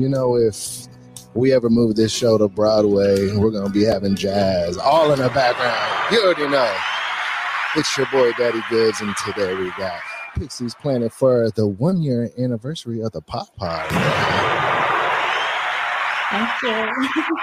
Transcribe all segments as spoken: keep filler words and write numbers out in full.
you know, if we ever move this show to Broadway, we're going to be having jazz all in the background. You already know. It's your boy, DaddyGoodz, and today we got Pixxie's Planet for the one-year anniversary of the Pop Pod. Thank you.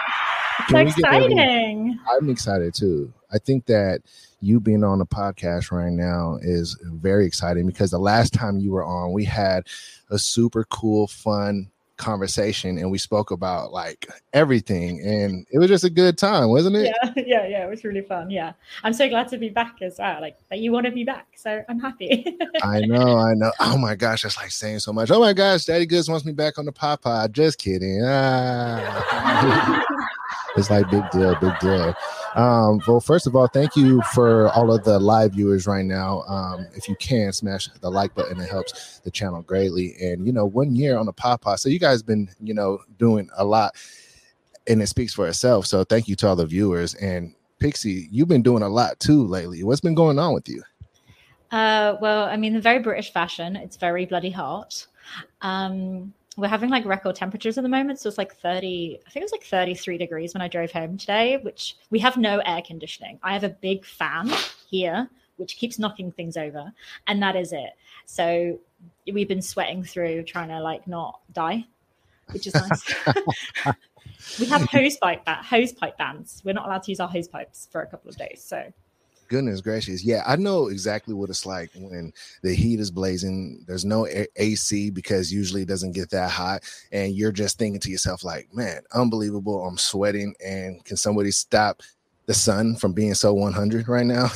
It's exciting. I'm excited, too. I think that you being on the podcast right now is very exciting because the last time you were on, we had a super cool, fun conversation and we spoke about like everything and it was just a good time, wasn't it? Yeah, yeah, yeah. It was really fun. Yeah. I'm so glad to be back as well. Like that you want to be back. So I'm happy. I know, I know. Oh my gosh, that's like saying so much. Oh my gosh, DaddyGoodz wants me back on the Pop Pod. Just kidding. Ah. It's like big deal, big deal. Um, well, first of all, thank you for all of the live viewers right now. Um, if you can, smash the like button. It helps the channel greatly. And, you know, one year on the Pop Pod. So you guys been, you know, doing a lot and it speaks for itself. So thank you to all the viewers. And Pixxie, you've been doing a lot too lately. What's been going on with you? Uh, well, I mean, the very British fashion, it's very bloody hot. Um We're having like record temperatures at the moment. So it's like thirty, I think it was like thirty-three degrees when I drove home today, which we have no air conditioning. I have a big fan here, which keeps knocking things over. And that is it. So we've been sweating through trying to like not die, which is nice. We have hose pipe, ba- hose pipe bands. We're not allowed to use our hose pipes for a couple of days. So. Goodness gracious. Yeah, I know exactly what it's like when the heat is blazing. There's no A C because usually it doesn't get that hot. And you're just thinking to yourself like, man, unbelievable. I'm sweating. And can somebody stop the sun from being so one hundred right now?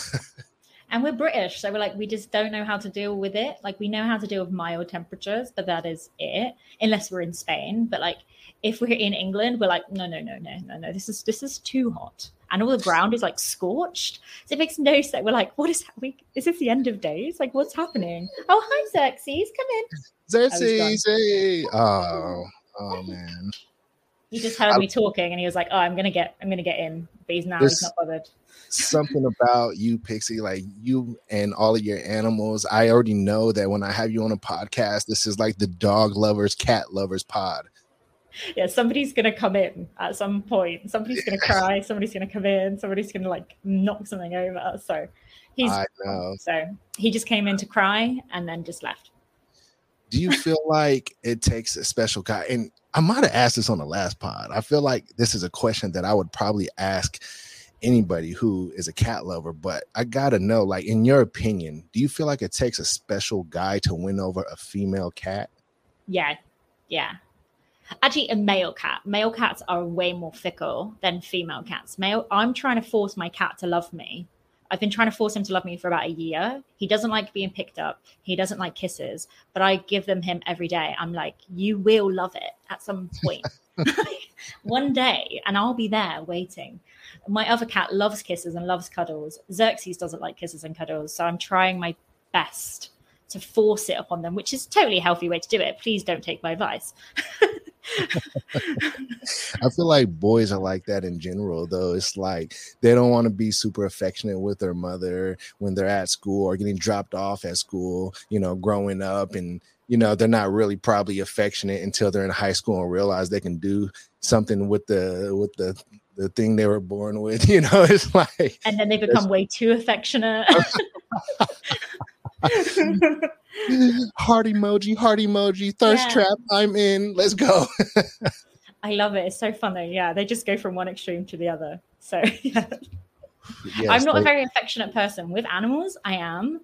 And we're British. So we're like, we just don't know how to deal with it. Like we know how to deal with mild temperatures, but that is it. Unless we're in Spain. But like if we're in England, we're like, no, no, no, no, no, no. This is this is too hot. And all the ground is like scorched. So it makes no sense. We're like, what is that? Is this the end of days? Like, what's happening? Oh, hi, Xerxes. Come in. Xerxes. Hey. Oh, oh, man. He just heard I, me talking and he was like, oh, I'm going to get, I'm going to get in. But he's now, he's not bothered. Something about you, Pixxie, like you and all of your animals. I already know that when I have you on a podcast, this is like the dog lovers, cat lovers pod. Yeah, somebody's gonna come in at some point. Somebody's gonna cry. Somebody's gonna come in. Somebody's gonna like knock something over. So he's I know. So he just came in to cry and then just left. Do you feel like it takes a special guy? And I might have asked this on the last pod. I feel like this is a question that I would probably ask anybody who is a cat lover. But I gotta know, like, in your opinion, do you feel like it takes a special guy to win over a female cat? Yeah, yeah. Actually, a male cat. Male cats are way more fickle than female cats. Male, I'm trying to force my cat to love me. I've been trying to force him to love me for about a year. He doesn't like being picked up. He doesn't like kisses. But I give them him every day. I'm like, you will love it at some point. One day. And I'll be there waiting. My other cat loves kisses and loves cuddles. Xerxes doesn't like kisses and cuddles. So I'm trying my best to force it upon them, which is a totally healthy way to do it. Please don't take my advice. I feel like boys are like that in general, though. It's like they don't want to be super affectionate with their mother when they're at school or getting dropped off at school, you know, growing up. And, you know, they're not really probably affectionate until they're in high school and realize they can do something with the with the, the thing they were born with. You know, it's like. And then they become way too affectionate. Heart emoji, heart emoji, thirst yeah. trap, I'm in, let's go. I love it. It's so funny. Yeah, they just go from one extreme to the other. So yeah. Yes, I'm not they- a very affectionate person. With animals, I am.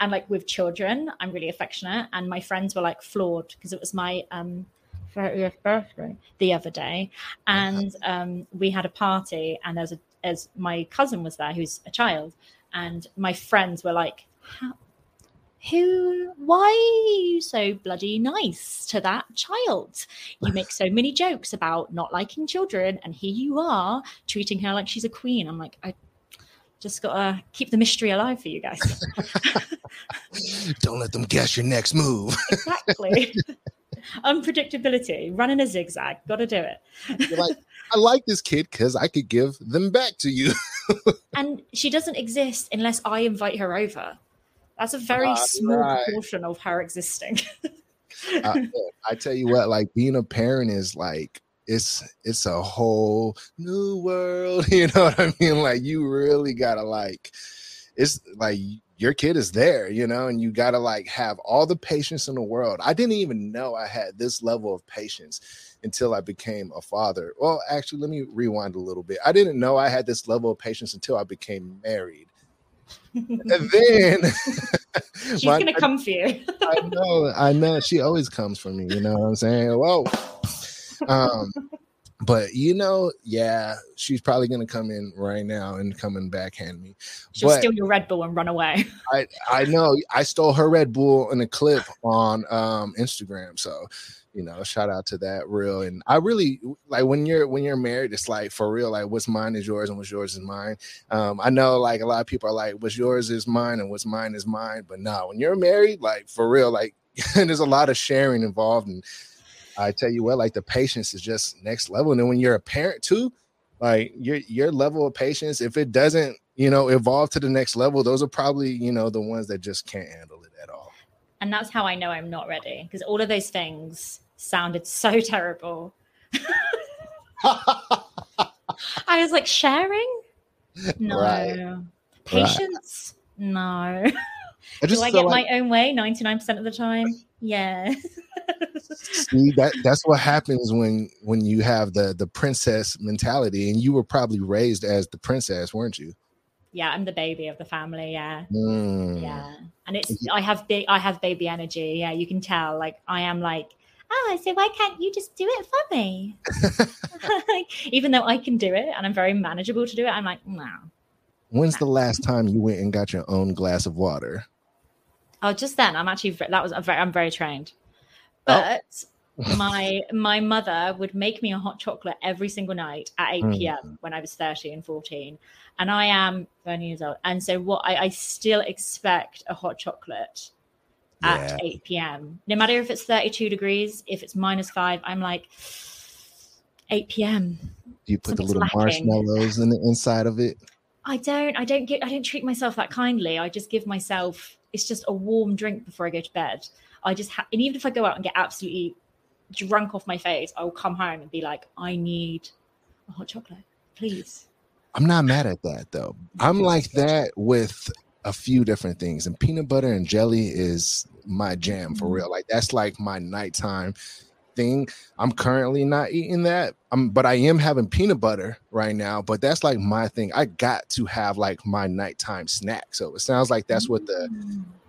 And like with children, I'm really affectionate. And my friends were like floored because it was my um thirtieth birthday the other day. And um we had a party and there was a as my cousin was there who's a child, and my friends were like, How, who, why are you so bloody nice to that child? You make so many jokes about not liking children, and here you are treating her like she's a queen. I'm like, I just gotta keep the mystery alive for you guys. Don't let them guess your next move. Exactly. Unpredictability, running a zigzag, gotta do it. You're like, I like this kid because I could give them back to you. And she doesn't exist unless I invite her over. That's a very All small right. portion of her existing. I, I tell you what, like being a parent is like, it's it's a whole new world. You know what I mean? Like you really gotta like, it's like your kid is there, you know, and you gotta like have all the patience in the world. I didn't even know I had this level of patience until I became a father. Well, actually, let me rewind a little bit. I didn't know I had this level of patience until I became married. And then she's my, gonna come for you. I know, I know. She always comes for me, you know what I'm saying? Whoa. Um, but you know, yeah, she's probably gonna come in right now and come and backhand me. She'll but steal your Red Bull and run away. I, I know I stole her Red Bull in a clip on um Instagram, so you know, shout out to that real. And I really like when you're when you're married, it's like for real, like what's mine is yours and what's yours is mine. Um, I know like a lot of people are like, what's yours is mine and what's mine is mine, but no, when you're married, like for real, like there's a lot of sharing involved. And I tell you what, like the patience is just next level. And then when you're a parent too, like your your level of patience, if it doesn't, you know, evolve to the next level, those are probably, you know, the ones that just can't handle it at all. And that's how I know I'm not ready, because all of those things sounded so terrible. I was like, sharing? No. Right. Patience? Right. No. I just Do I get like- my own way ninety-nine percent of the time? Yeah. See, that that's what happens when when you have the the princess mentality, and you were probably raised as the princess, weren't you? Yeah, I'm the baby of the family. Yeah, mm. yeah, and it's I have big I have baby energy. Yeah, you can tell. Like I am like, oh, so why can't you just do it for me? Like, even though I can do it, and I'm very manageable to do it, I'm like, no. When's no. the last time you went and got your own glass of water? Oh, just then. I'm actually that was I'm very, I'm very trained, but. Oh. my my mother would make me a hot chocolate every single night at eight p.m. Mm. when I was thirteen, fourteen, and I am thirteen years old, and so what I, I still expect a hot chocolate at yeah. eight p.m. no matter if it's thirty-two degrees, if it's minus five, I'm like eight p.m. Do you put the little lacking. marshmallows in the inside of it? I don't I don't get I don't treat myself that kindly. I just give myself, it's just a warm drink before I go to bed. I just ha- and even if I go out and get absolutely drunk off my face, I'll come home and be like, I need a hot chocolate, please. I'm not mad at that though. I'm like that with a few different things, and peanut butter and jelly is my jam for real. Like that's like my nighttime thing. I'm currently not eating that, um, but I am having peanut butter right now, but that's like my thing. I got to have like my nighttime snack. So it sounds like that's what the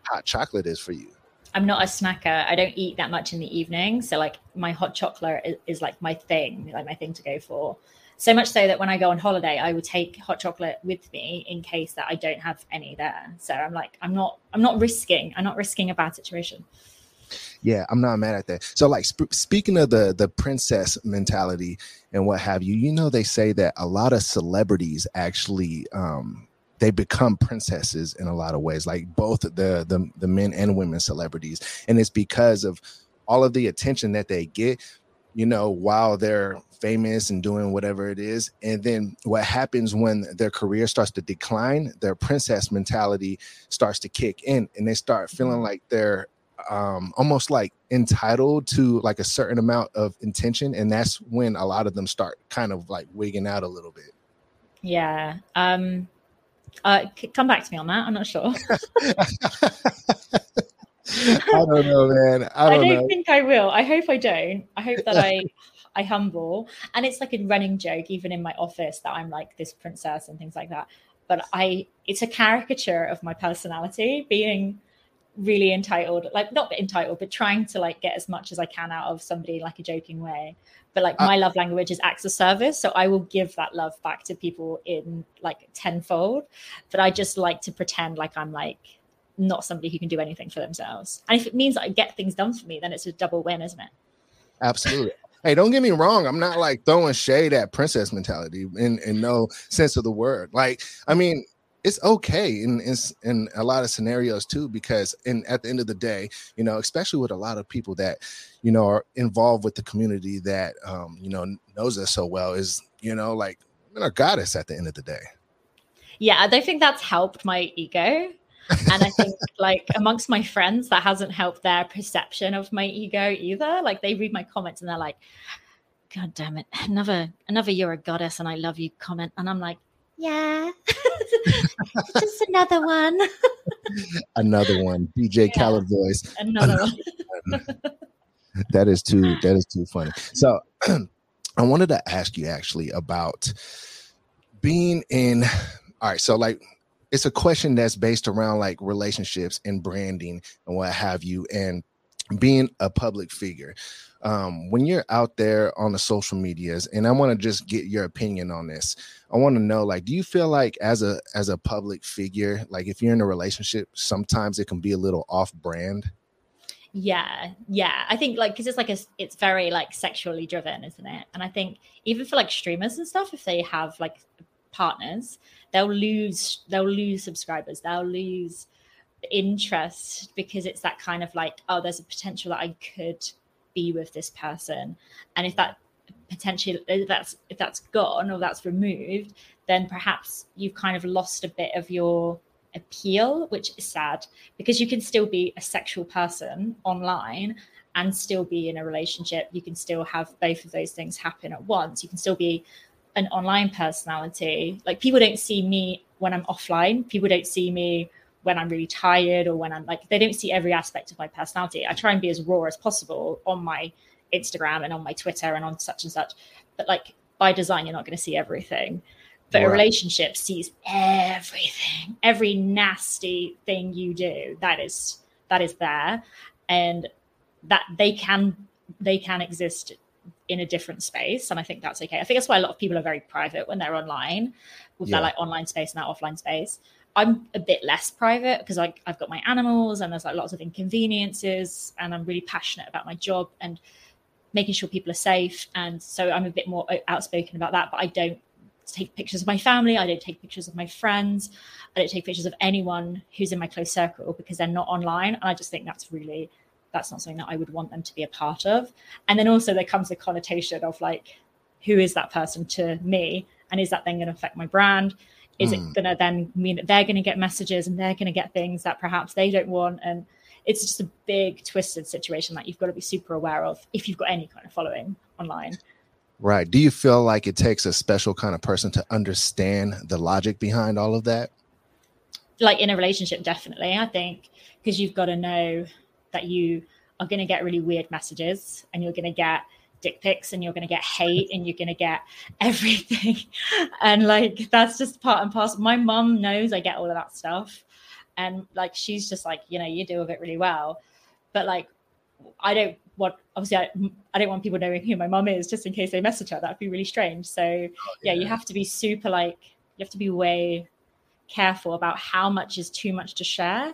hot chocolate is for you. I'm not a snacker. I don't eat that much in the evening. So like my hot chocolate is, is like my thing, like my thing to go for. So much so that when I go on holiday, I will take hot chocolate with me in case that I don't have any there. So I'm like, I'm not, I'm not risking, I'm not risking a bad situation. Yeah, I'm not mad at that. So like sp- speaking of the, the princess mentality and what have you, you know, they say that a lot of celebrities actually, um, they become princesses in a lot of ways, like both the, the the men and women celebrities. And it's because of all of the attention that they get, you know, while they're famous and doing whatever it is. And then what happens when their career starts to decline, their princess mentality starts to kick in, and they start feeling like they're um, almost like entitled to like a certain amount of attention. And that's when a lot of them start kind of like wigging out a little bit. Yeah. Um, Uh, come back to me on that. I'm not sure. I don't know, man. I don't, I don't know. think I will. I hope I don't. I hope that I, I humble. And it's like a running joke, even in my office, that I'm like this princess and things like that. But I, it's a caricature of my personality, being really entitled, like not entitled, but trying to like get as much as I can out of somebody, like a joking way. But like my uh, love language is acts of service, so I will give that love back to people in like tenfold. But I just like to pretend like I'm like not somebody who can do anything for themselves. And if it means I get things done for me, then it's a double win, isn't it? Absolutely. Hey, don't get me wrong. I'm not like throwing shade at princess mentality in in no sense of the word. Like, I mean, it's okay in, in in a lot of scenarios too, because in at the end of the day, you know, especially with a lot of people that, you know, are involved with the community that, um, you know, knows us so well, is, you know, like, we're a goddess at the end of the day. Yeah, I don't think that's helped my ego. And I think like amongst my friends, that hasn't helped their perception of my ego either. Like they read my comments and they're like, God damn it. Another, another, you're a goddess and I love you comment. And I'm like, yeah, just another one. Another one. D J yeah. Khaled voice. Another, another one. one. That is too, that is too funny. So I wanted to ask you actually about being in, all right. So like, it's a question that's based around like relationships and branding and what have you, and being a public figure. Um, when you're out there on the social medias, and I want to just get your opinion on this. I want to know, like, do you feel like as a as a public figure, like if you're in a relationship, sometimes it can be a little off brand? Yeah, yeah. I think like because it's like a, it's very like sexually driven, isn't it? And I think even for like streamers and stuff, if they have like partners, they'll lose they'll lose subscribers, they'll lose interest, because it's that kind of like, oh, there's a potential that I could be with this person, and if that potential if that's if that's gone or that's removed, then perhaps you've kind of lost a bit of your appeal, which is sad, because you can still be a sexual person online and still be in a relationship. You can still have both of those things happen at once. You can still be an online personality. Like people don't see me when I'm offline. People don't see me when I'm really tired or when I'm like, they don't see every aspect of my personality. I try and be as raw as possible on my Instagram and on my Twitter and on such and such. But like by design, you're not going to see everything. But right. A relationship sees everything, every nasty thing you do. That is, that is there. And that they can, they can exist in a different space. And I think that's okay. I think that's why a lot of people are very private when they're online, with yeah. their like online space and that offline space. I'm a bit less private because like I've got my animals and there's like lots of inconveniences, and I'm really passionate about my job and making sure people are safe. And so I'm a bit more outspoken about that, but I don't take pictures of my family. I don't take pictures of my friends. I don't take pictures of anyone who's in my close circle because they're not online. And I just think that's really, that's not something that I would want them to be a part of. And then also there comes the connotation of like, who is that person to me? And is that then going to affect my brand? Is mm. it going to then mean that they're going to get messages and they're going to get things that perhaps they don't want? And it's just a big twisted situation that you've got to be super aware of if you've got any kind of following online. Right. Do you feel like it takes a special kind of person to understand the logic behind all of that? Like in a relationship, definitely. I think because you've got to know that you are going to get really weird messages, and you're going to get dick pics, and you're going to get hate, and you're going to get everything. And like, that's just part and parcel. My mum knows I get all of that stuff. And like, she's just like, you know, you deal with it really well. But like, I don't want, obviously I, I don't want people knowing who my mum is just in case they message her. That'd be really strange. So yeah. yeah, you have to be super like, you have to be way careful about how much is too much to share.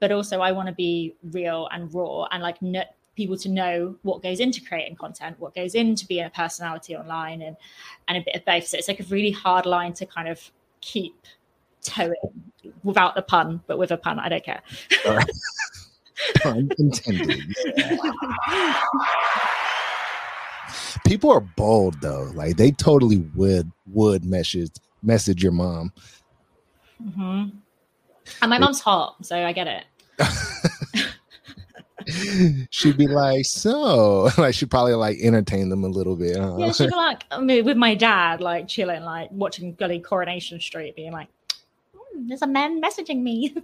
But also I want to be real and raw and like n- people to know what goes into creating content, what goes into being a personality online, and and a bit of both. So it's like a really hard line to kind of keep towing without the pun, but with a pun, I don't care. Uh, pun intended. People are bold though. Like they totally would, would message, message your mom. Mm-hmm. And my mom's hot, so I get it. She'd be like, so, like, she'd probably like entertain them a little bit. Huh? Yeah, she'd be like, I mean, with my dad, like chilling, like watching Gully Coronation Street, being like, mm, there's a man messaging me.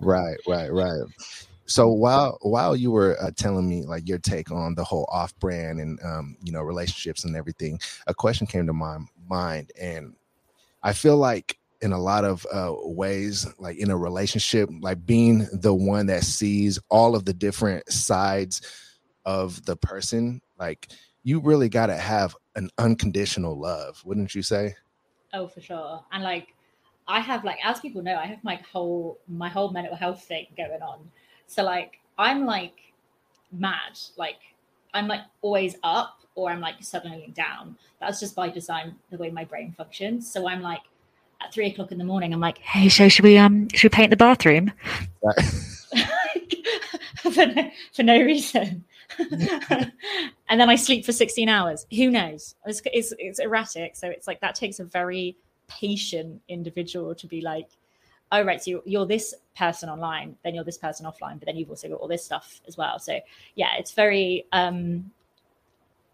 Right, right, right. So while while you were uh, telling me like your take on the whole off-brand and um, you know, relationships and everything, a question came to my mind, and I feel like in a lot of uh, ways, like in a relationship, like being the one that sees all of the different sides of the person, like you really got to have an unconditional love, wouldn't you say? Oh, for sure. And like, I have like, as people know, I have my whole, my whole mental health thing going on. So like, I'm like mad, like I'm like always up, or I'm like suddenly down. That's just by design, the way my brain functions. So I'm like, at three o'clock in the morning, I'm like, hey, so should we um should we paint the bathroom? for, no, for no reason. And then I sleep for sixteen hours. Who knows? It's, it's, it's erratic. So it's like that takes a very patient individual to be like, oh, right, so you're, you're this person online, then you're this person offline, but then you've also got all this stuff as well. So yeah, it's very um,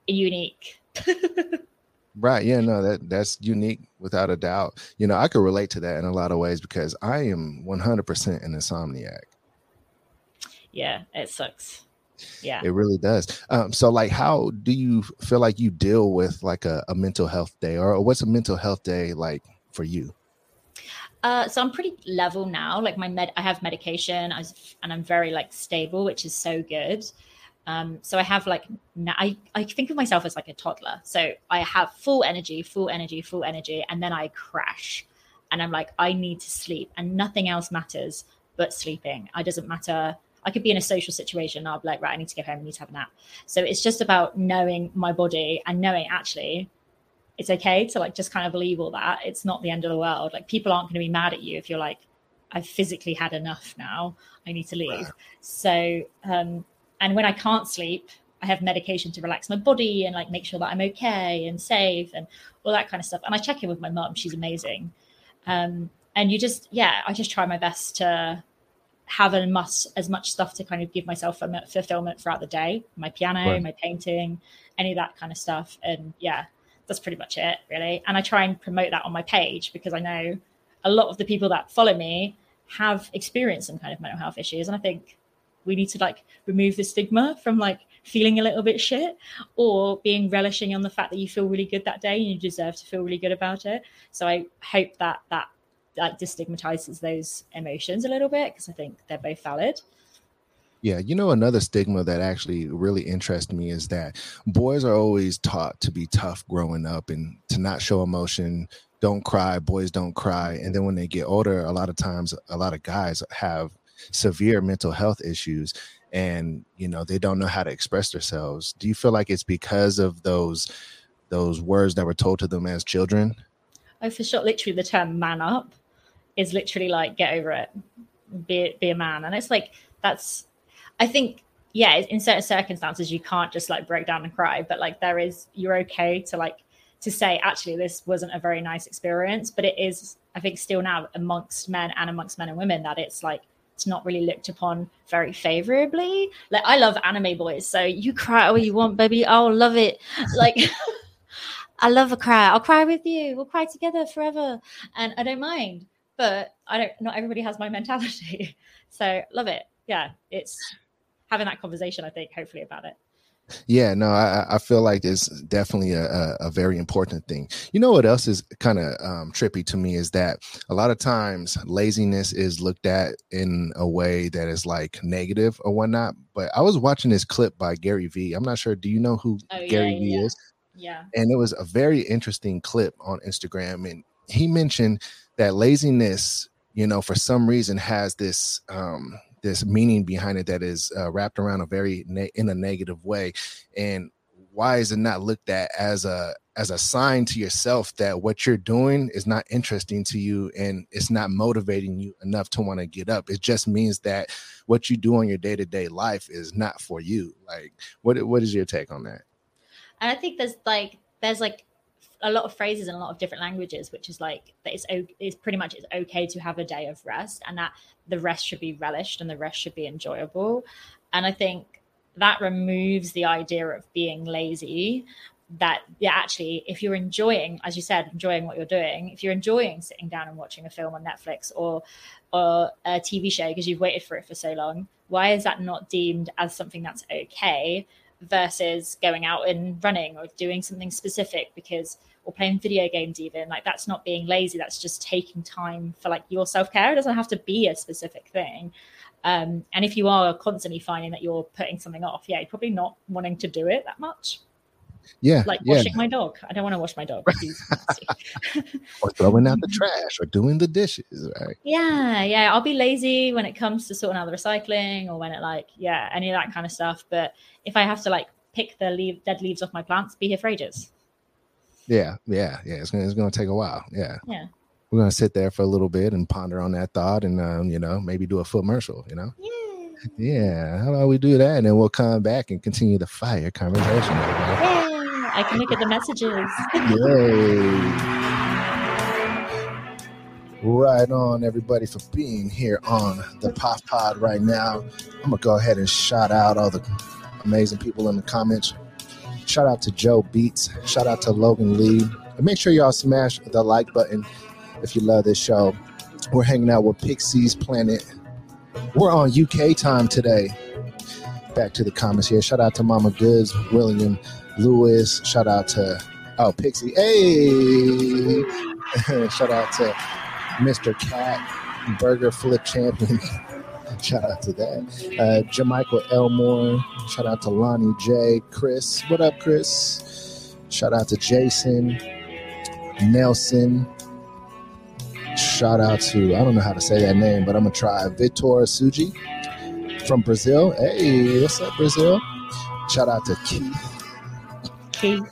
unique. Right. Yeah, no, that that's unique without a doubt. You know, I could relate to that in a lot of ways because I am one hundred percent an insomniac. Yeah, it sucks. Yeah, it really does. Um, so like, how do you feel like you deal with like a, a mental health day, or, or what's a mental health day like for you? Uh, so I'm pretty level now. Like my med, I have medication I was, and I'm very like stable, which is so good. Um, so I have like, na- I, I think of myself as like a toddler. So I have full energy, full energy, full energy. And then I crash and I'm like, I need to sleep and nothing else matters but sleeping. It doesn't matter. I could be in a social situation and I'll be like, right, I need to go home, I need to have a nap. So it's just about knowing my body and knowing actually it's okay to like just kind of leave all that. It's not the end of the world. Like people aren't going to be mad at you if you're like, I've physically had enough now, I need to leave. Right. So, um, and when I can't sleep, I have medication to relax my body and like make sure that I'm okay and safe and all that kind of stuff. And I check in with my mom, she's amazing. Um, and you just, yeah, I just try my best to have a must, as much stuff to kind of give myself fulfillment throughout the day, my piano, right. my painting, any of that kind of stuff. And yeah, that's pretty much it really. And I try and promote that on my page because I know a lot of the people that follow me have experienced some kind of mental health issues. And I think we need to like remove the stigma from like feeling a little bit shit or being relishing on the fact that you feel really good that day and you deserve to feel really good about it. So I hope that that like destigmatizes those emotions a little bit because I think they're both valid. Yeah, you know, another stigma that actually really interests me is that boys are always taught to be tough growing up and to not show emotion, don't cry, boys don't cry. And then when they get older, a lot of times a lot of guys have severe mental health issues and, you know, they don't know how to express themselves. Do you feel like it's because of those those words that were told to them as children? Oh, for sure. Literally the term man up is literally like, get over it, be be a man. And it's like, that's, I think, yeah, in certain circumstances, you can't just like break down and cry, but like there is, you're okay to like, to say, actually, this wasn't a very nice experience, but it is, I think still now amongst men and amongst men and women that it's like, it's not really looked upon very favorably. Like I love anime boys. So you cry all you want, baby. I'll love it. Like, I love a cry. I'll cry with you. We'll cry together forever. And I don't mind, but I don't, not everybody has my mentality. So love it. Yeah. It's having that conversation, I think, hopefully about it. Yeah, no, I, I feel like it's definitely a, a very important thing. You know what else is kind of um, trippy to me is that a lot of times laziness is looked at in a way that is like negative or whatnot. But I was watching this clip by Gary V. I'm not sure. Do you know who oh, Gary yeah, V yeah. is? Yeah. And it was a very interesting clip on Instagram. And he mentioned that laziness, you know, for some reason has this um, this meaning behind it that is uh, wrapped around a very ne- in a negative way. And why is it not looked at as a as a sign to yourself that what you're doing is not interesting to you and it's not motivating you enough to want to get up? It just means that what you do on your day to day life is not for you. Like, what what is your take on that? And I think there's like there's like a lot of phrases in a lot of different languages, which is like that it's it's pretty much it's okay to have a day of rest, and that the rest should be relished and the rest should be enjoyable. And I think that removes the idea of being lazy. That yeah, actually, if you're enjoying, as you said, enjoying what you're doing, if you're enjoying sitting down and watching a film on Netflix or or a T V show because you've waited for it for so long, why is that not deemed as something that's okay? Versus going out and running or doing something specific because or playing video games even like that's not being lazy. That's just taking time for like your self-care. It doesn't have to be a specific thing. Um, and if you are constantly finding that you're putting something off, yeah, you're probably not wanting to do it that much. Yeah. Like yeah. washing my dog. I don't want to wash my dog. Or throwing out the trash or doing the dishes. Right? Yeah. Yeah. I'll be lazy when it comes to sorting out the recycling or when it like, yeah, any of that kind of stuff. But if I have to like pick the leaf, dead leaves off my plants, be here for ages. Yeah. Yeah. Yeah. It's going to, it's going to take a while. Yeah. Yeah. We're going to sit there for a little bit and ponder on that thought and, um, you know, maybe do a footmercial, you know? Yeah. Yeah. How about we do that? And then we'll come back and continue the fire conversation. Right? I can look at the messages. Yay. Right on, everybody, for being here on the P O F Pod right now. I'm going to go ahead and shout out all the amazing people in the comments. Shout out to Joe Beats. Shout out to Logan Lee. And make sure y'all smash the like button if you love this show. We're hanging out with Pixxie's Planet. We're on U K time today. Back to the comments here. Shout out to Mama Goods, William Lewis. Shout out to, oh, Pixie. Hey! Shout out to Mister Cat, Burger Flip Champion. Shout out to that. Uh, Jermichael Elmore. Shout out to Lonnie J. Chris. What up, Chris? Shout out to Jason Nelson. Shout out to, I don't know how to say that name, but I'm going to try. Vitor Suji from Brazil. Hey, what's up, Brazil? Shout out to Keith. Keith.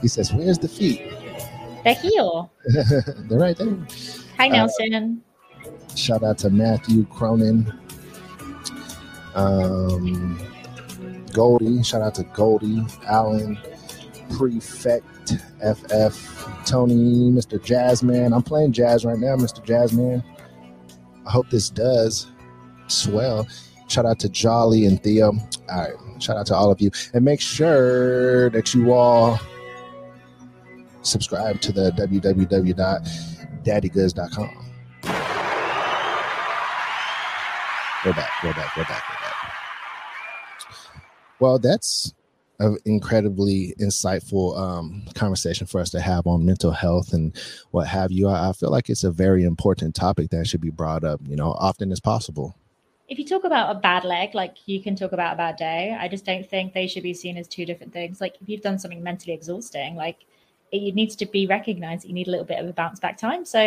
He says, where's the feet? The heel. They're right there. Hi, Nelson. Uh, shout out to Matthew Cronin. Um, Goldie. Shout out to Goldie. Allen. Prefect F F. Tony. Mister Jazzman. I'm playing jazz right now, Mister Jazzman. I hope this does swell. Shout out to Jolly and Theo. All right. Shout out to all of you. And make sure that you all subscribe to the w w w dot daddy goods dot com. Go back, go back, go back, go back. Well, that's an incredibly insightful um, conversation for us to have on mental health and what have you. I, I feel like it's a very important topic that should be brought up, you know, often as possible. If you talk about a bad leg, like you can talk about a bad day, I just don't think they should be seen as two different things. Like if you've done something mentally exhausting, like it needs to be recognized that you need a little bit of a bounce back time. So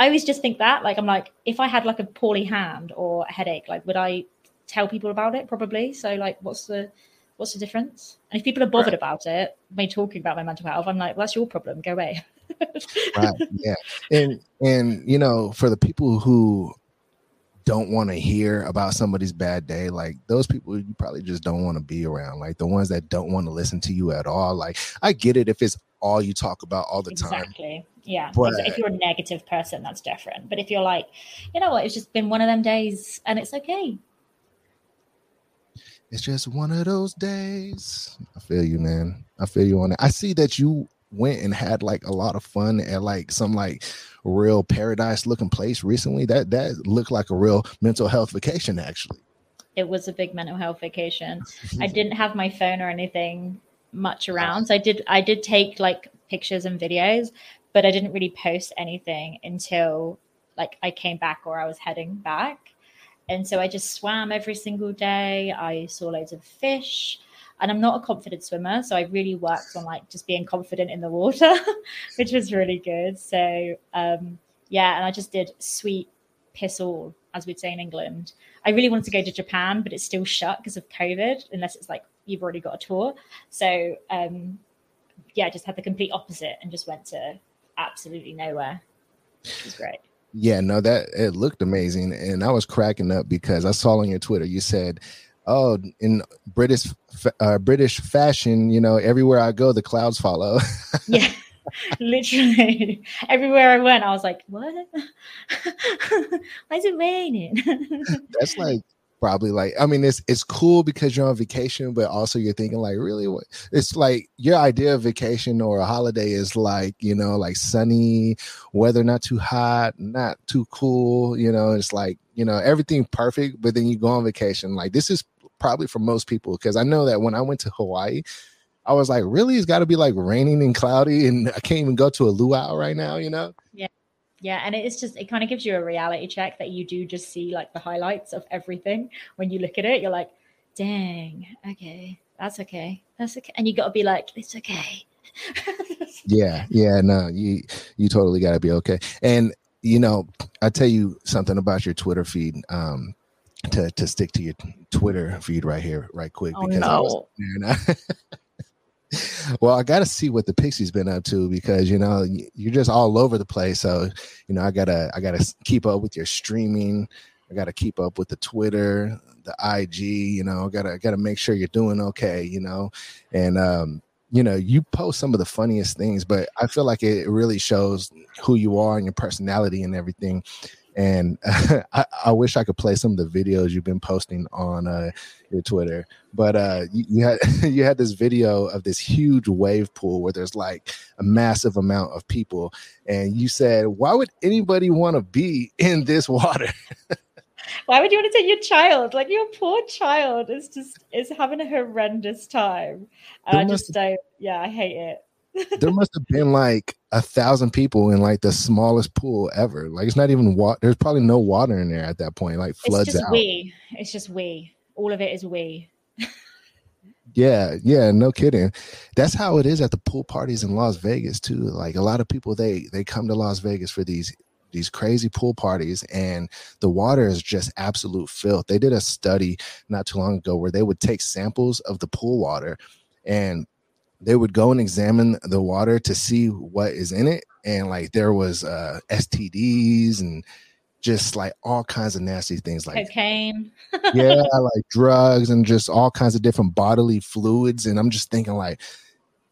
I always just think that, like, I'm like, if I had like a poorly hand or a headache, like, would I tell people about it? Probably. So like, what's the, what's the difference? And if people are bothered right. about it, me talking about my mental health, I'm like, well, that's your problem. Go away. Right. Yeah. And, and, you know, for the people who don't want to hear about somebody's bad day, like those people you probably just don't want to be around, like the ones that don't want to listen to you at all. Like I get it if it's all you talk about all the exactly. time. Exactly. Yeah. But if you're a negative person, that's different. But if you're like, you know what, it's just been one of them days and it's okay. It's just one of those days. I feel you, man. I feel you on it. I see that you went and had like a lot of fun at like some like real paradise looking place recently. That that looked like a real mental health vacation, actually. It was a big mental health vacation. I didn't have my phone or anything much around. So I did I did take like pictures and videos, but I didn't really post anything until like I came back or I was heading back. And so I just swam every single day. I saw loads of fish. And I'm not a confident swimmer, so I really worked on like just being confident in the water, which was really good. So um, yeah, and I just did sweet piss all, as we'd say in England. I really wanted to go to Japan, but it's still shut because of COVID, unless it's like you've already got a tour. So um, yeah, I just had the complete opposite and just went to absolutely nowhere. It was great. Yeah, no, that it looked amazing, and I was cracking up because I saw on your Twitter you said, "Oh, in British uh, British fashion, you know, everywhere I go, the clouds follow." Yeah, literally. Everywhere I went, I was like, what? Why is it raining? That's like probably like, I mean, it's it's cool because you're on vacation, but also you're thinking like, really? What? It's like your idea of vacation or a holiday is like, you know, like sunny, weather not too hot, not too cool. You know, it's like, you know, everything perfect, but then you go on vacation. Like this is probably for most people, because I know that when I went to Hawaii, I was like, really, it's got to be like raining and cloudy and I can't even go to a luau right now, you know? Yeah. Yeah. And it's just, it kind of gives you a reality check that you do just see like the highlights of everything. When you look at it, you're like, dang, okay, that's okay. That's okay. And you got to be like, it's okay. Yeah. Yeah. No, you, you totally got to be okay. And, you know, I tell you something about your Twitter feed, um, to, to stick to your Twitter feed right here, right quick. Oh, because no. I was there and I- Well, I got to see what the Pixie's been up to because, you know, you're just all over the place. So, you know, I got to I gotta keep up with your streaming. I got to keep up with the Twitter, the I G, you know, I got to I gotta make sure you're doing okay, you know. And, um, you know, you post some of the funniest things, but I feel like it really shows who you are and your personality and everything. And uh, I, I wish I could play some of the videos you've been posting on uh, your Twitter. But uh, you, you had you had this video of this huge wave pool where there's like a massive amount of people. And you said, why would anybody want to be in this water? Why would you want to take your child? Like, your poor child is just is having a horrendous time. And I just don't. Yeah, I hate it. There must have been like a thousand people in like the smallest pool ever. Like, it's not even water. There's probably no water in there at that point. Like, floods out. It's just out. we. It's just we. All of it is we. Yeah, yeah, no kidding. That's how it is at the pool parties in Las Vegas too. Like, a lot of people they they come to Las Vegas for these these crazy pool parties, and the water is just absolute filth. They did a study not too long ago where they would take samples of the pool water and they would go and examine the water to see what is in it. And like, there was uh, S T Ds and just like all kinds of nasty things, like cocaine. Yeah, like drugs and just all kinds of different bodily fluids. And I'm just thinking, like,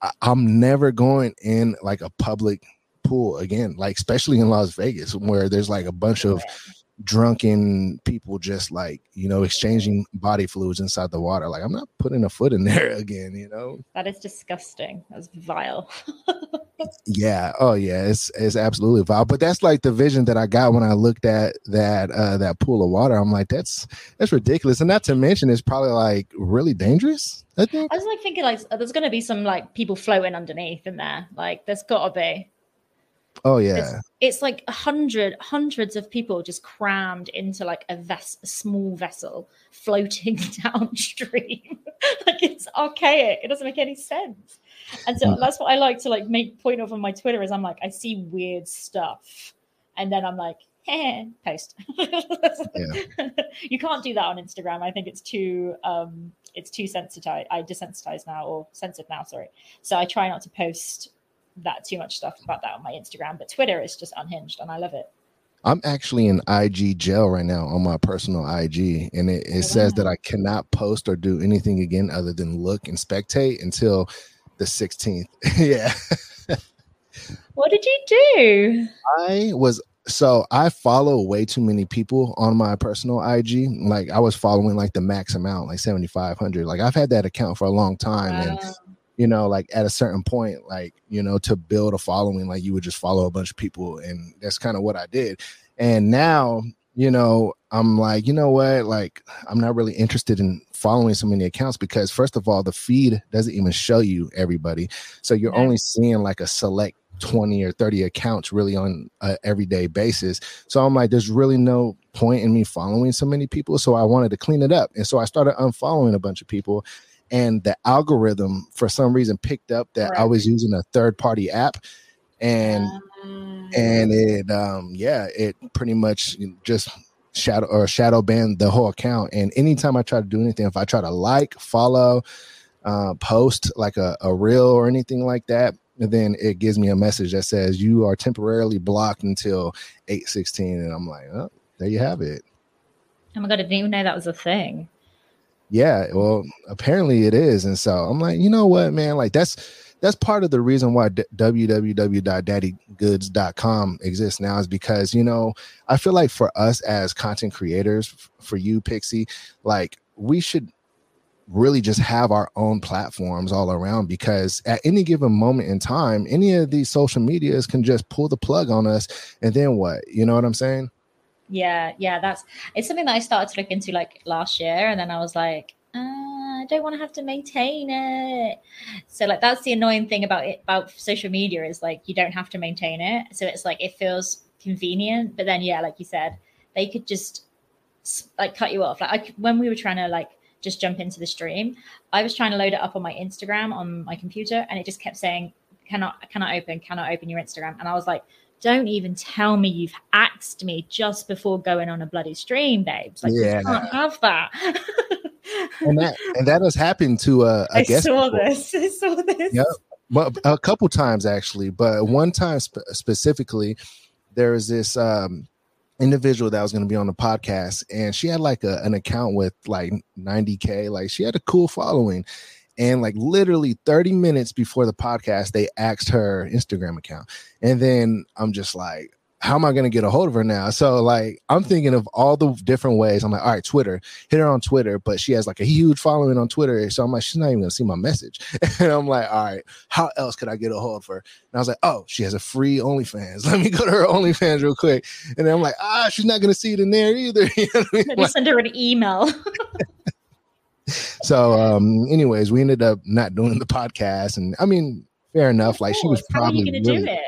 I- I'm never going in like a public pool again, like especially in Las Vegas where there's like a bunch of drunken people just like, you know, exchanging body fluids inside the water. Like, I'm not putting a foot in there again, you know. That is disgusting. That's vile. Yeah. Oh yeah, it's it's absolutely vile. But that's like the vision that I got when I looked at that uh that pool of water. I'm like, that's that's ridiculous. And not to mention it's probably like really dangerous, I think. I was like thinking like there's gonna be some like people floating underneath in there. Like, there's gotta be. Oh yeah, it's, it's like a hundred hundreds of people just crammed into like a vest a small vessel floating downstream. Like, it's archaic, it doesn't make any sense. And so that's what I like to like make point of on my Twitter, is I'm like, I see weird stuff and then I'm like, hey, post. Yeah. You can't do that on Instagram. I think it's too um it's too sensitized. I desensitized now or censored now sorry so I try not to post that too much stuff about that on my Instagram, but Twitter is just unhinged and I love it. I'm actually in I G jail right now on my personal I G, and it, it oh, says wow. that I cannot post or do anything again other than look and spectate until the sixteenth. Yeah. What did you do? I was so I follow way too many people on my personal I G. Like, I was following like the max amount, like seventy-five hundred. Like, I've had that account for a long time. Wow. And you know, like at a certain point, like, you know, to build a following, like you would just follow a bunch of people. And that's kind of what I did. And now, you know, I'm like, you know what, like, I'm not really interested in following so many accounts because, first of all, the feed doesn't even show you everybody. So you're only seeing like a select twenty or thirty accounts really on an everyday basis. So I'm like, there's really no point in me following so many people. So I wanted to clean it up. And so I started unfollowing a bunch of people. And the algorithm, for some reason, picked up that right. I was using a third-party app, and um, and it, um, yeah, it pretty much just shadow or shadow banned the whole account. And anytime I try to do anything, if I try to like, follow, uh, post like a, a reel or anything like that, then it gives me a message that says you are temporarily blocked until eight sixteen. And I'm like, oh, there you have it. Oh my god, I didn't even know that was a thing. Yeah, well, apparently it is. And so I'm like, you know what, man? Like, that's that's part of the reason why d- w w w dot daddy goods dot com exists now, is because, you know, I feel like for us as content creators, f- for you, Pixxie, like, we should really just have our own platforms all around, because at any given moment in time, any of these social medias can just pull the plug on us. And then what? You know what I'm saying? Yeah, yeah, that's it's something that I started to look into like last year, and then I was like, uh, I don't want to have to maintain it. So like, that's the annoying thing about it, about social media, is like you don't have to maintain it. So it's like it feels convenient, but then yeah, like you said, they could just like cut you off. Like I, when we were trying to like just jump into the stream, I was trying to load it up on my Instagram on my computer, and it just kept saying cannot cannot open, cannot open your Instagram, and I was like, don't even tell me you've axed me just before going on a bloody stream, babes. Like, yeah. You can't have that. and that and that has happened to uh, I, I guess saw before. this. I saw this. Yep. Well, a couple times actually, but one time sp- specifically, there is this um, individual that was going to be on the podcast, and she had like a, an account with like ninety K. Like, she had a cool following. And like literally thirty minutes before the podcast, they asked her Instagram account. And then I'm just like, how am I going to get a hold of her now? So like, I'm thinking of all the different ways. I'm like, all right, Twitter, hit her on Twitter. But she has like a huge following on Twitter. So I'm like, she's not even going to see my message. And I'm like, all right, how else could I get a hold of her? And I was like, oh, she has a free OnlyFans. Let me go to her OnlyFans real quick. And then I'm like, ah, she's not going to see it in there either. You know what I mean? Let me send her an email. So um, anyways, we ended up not doing the podcast. And I mean, fair enough. Like she was probably going to do it.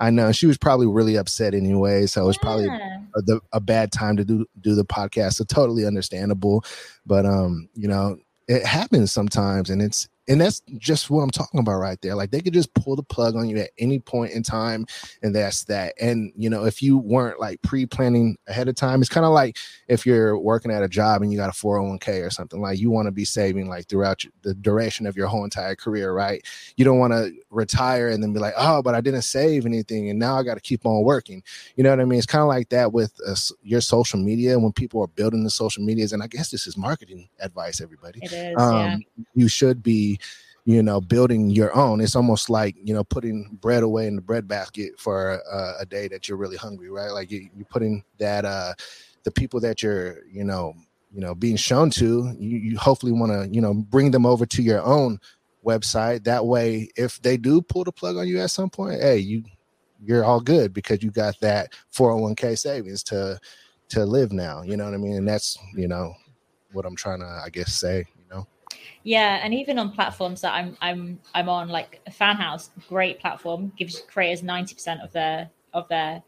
I know she was probably really upset anyway, so it was yeah. probably a, the, a bad time to do do the podcast. So totally understandable, but um, you know, it happens sometimes, and it's and that's just what I'm talking about right there. Like they could just pull the plug on you at any point in time, and that's that. And you know, if you weren't like pre-planning ahead of time, it's kind of like if you're working at a job and you got a four oh one k or something. Like you want to be saving like throughout the duration of your whole entire career, right? You don't want to retire and then be like, oh, but I didn't save anything and now I got to keep on working. You know what I mean? It's kind of like that with uh, your social media. When people are building the social medias, and I guess this is marketing advice, everybody. It is, um, yeah. You should be, you know, building your own. It's almost like, you know, putting bread away in the bread basket for uh, a day that you're really hungry, right? Like you, you're putting that, uh, the people that you're, you know, you know, being shown to, you, you hopefully want to, you know, bring them over to your own website. That way, if they do pull the plug on you at some point, hey, you, you're all good because you got that four oh one k savings to, to live now. You know what I mean? And that's, you know, what I'm trying to, I guess, say. Yeah, and even on platforms that I'm I'm I'm on, like FanHouse, great platform, gives creators ninety percent of their of their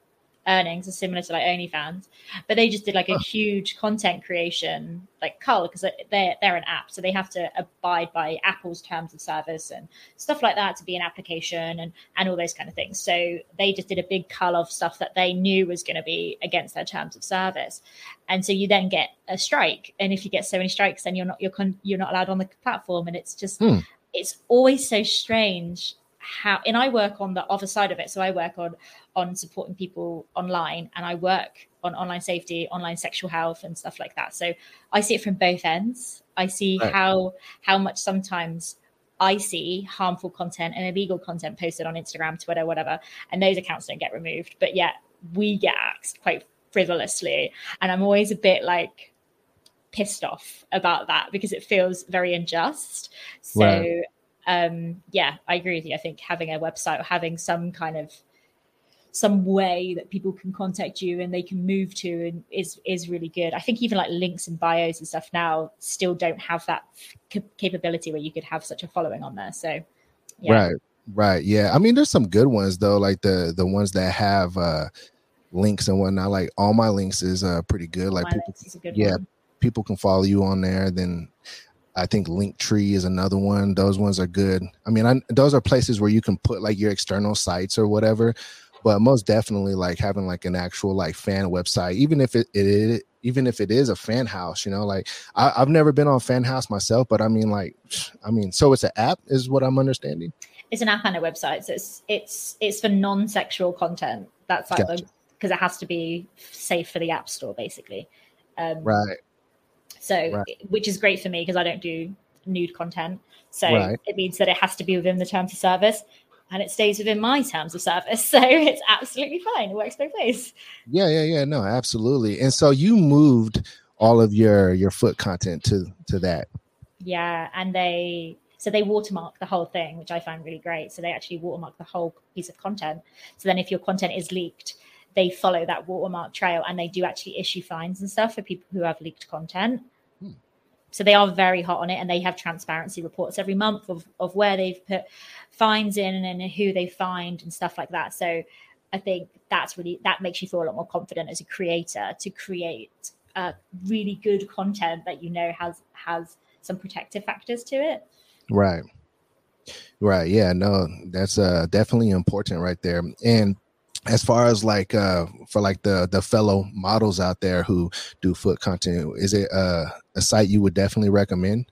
earnings, is similar to like OnlyFans, but they just did like a huge content creation like cull because they're they're an app, so they have to abide by Apple's terms of service and stuff like that to be an application and and all those kind of things. So they just did a big cull of stuff that they knew was going to be against their terms of service, and so you then get a strike. And if you get so many strikes, then you're not you're con- you're not allowed on the platform, and it's just hmm. it's always so strange. How, and I work on the other side of it. So I work on on supporting people online, and I work on online safety, online sexual health and stuff like that. So I see it from both ends. I see right. how how much sometimes I see harmful content and illegal content posted on Instagram, Twitter, whatever, and those accounts don't get removed. But yet we get axed quite frivolously. And I'm always a bit like pissed off about that because it feels very unjust. So right. Um, yeah, I agree with you. I think having a website or having some kind of some way that people can contact you and they can move to and is is really good. I think even like links and bios and stuff now still don't have that c- capability where you could have such a following on there. So, yeah. Right, right, yeah. I mean, there's some good ones though, like the the ones that have uh, links and whatnot. Like All My Links is uh, pretty good. Like, people, good yeah, one. People can follow you on there. Then I think Linktree is another one. Those ones are good. I mean, I, those are places where you can put like your external sites or whatever, but most definitely like having like an actual like fan website, even if it, it, it even if it is a fan house, you know, like I, I've never been on fan house myself, but I mean, like, I mean, so it's an app is what I'm understanding. It's an app and a website. So it's, it's, it's for non-sexual content. That's like, gotcha. Because it has to be safe for the app store basically. Um, right. So, right. Which is great for me because I don't do nude content. So right. It means that it has to be within the terms of service and it stays within my terms of service. So it's absolutely fine. It works both ways. Yeah, yeah, yeah. No, absolutely. And so you moved all of your, your foot content to, to that. Yeah. And they, so they watermark the whole thing, which I find really great. So they actually watermark the whole piece of content. So then if your content is leaked, they follow that watermark trail and they do actually issue fines and stuff for people who have leaked content. So they are very hot on it, and they have transparency reports every month of, of where they've put fines in and, and who they fined and stuff like that. So I think that's really, that makes you feel a lot more confident as a creator to create uh, really good content that you know has has some protective factors to it. Right. Right. Yeah, no, that's uh, definitely important right there. And as far as like uh, for like the the fellow models out there who do foot content, is it uh, a site you would definitely recommend?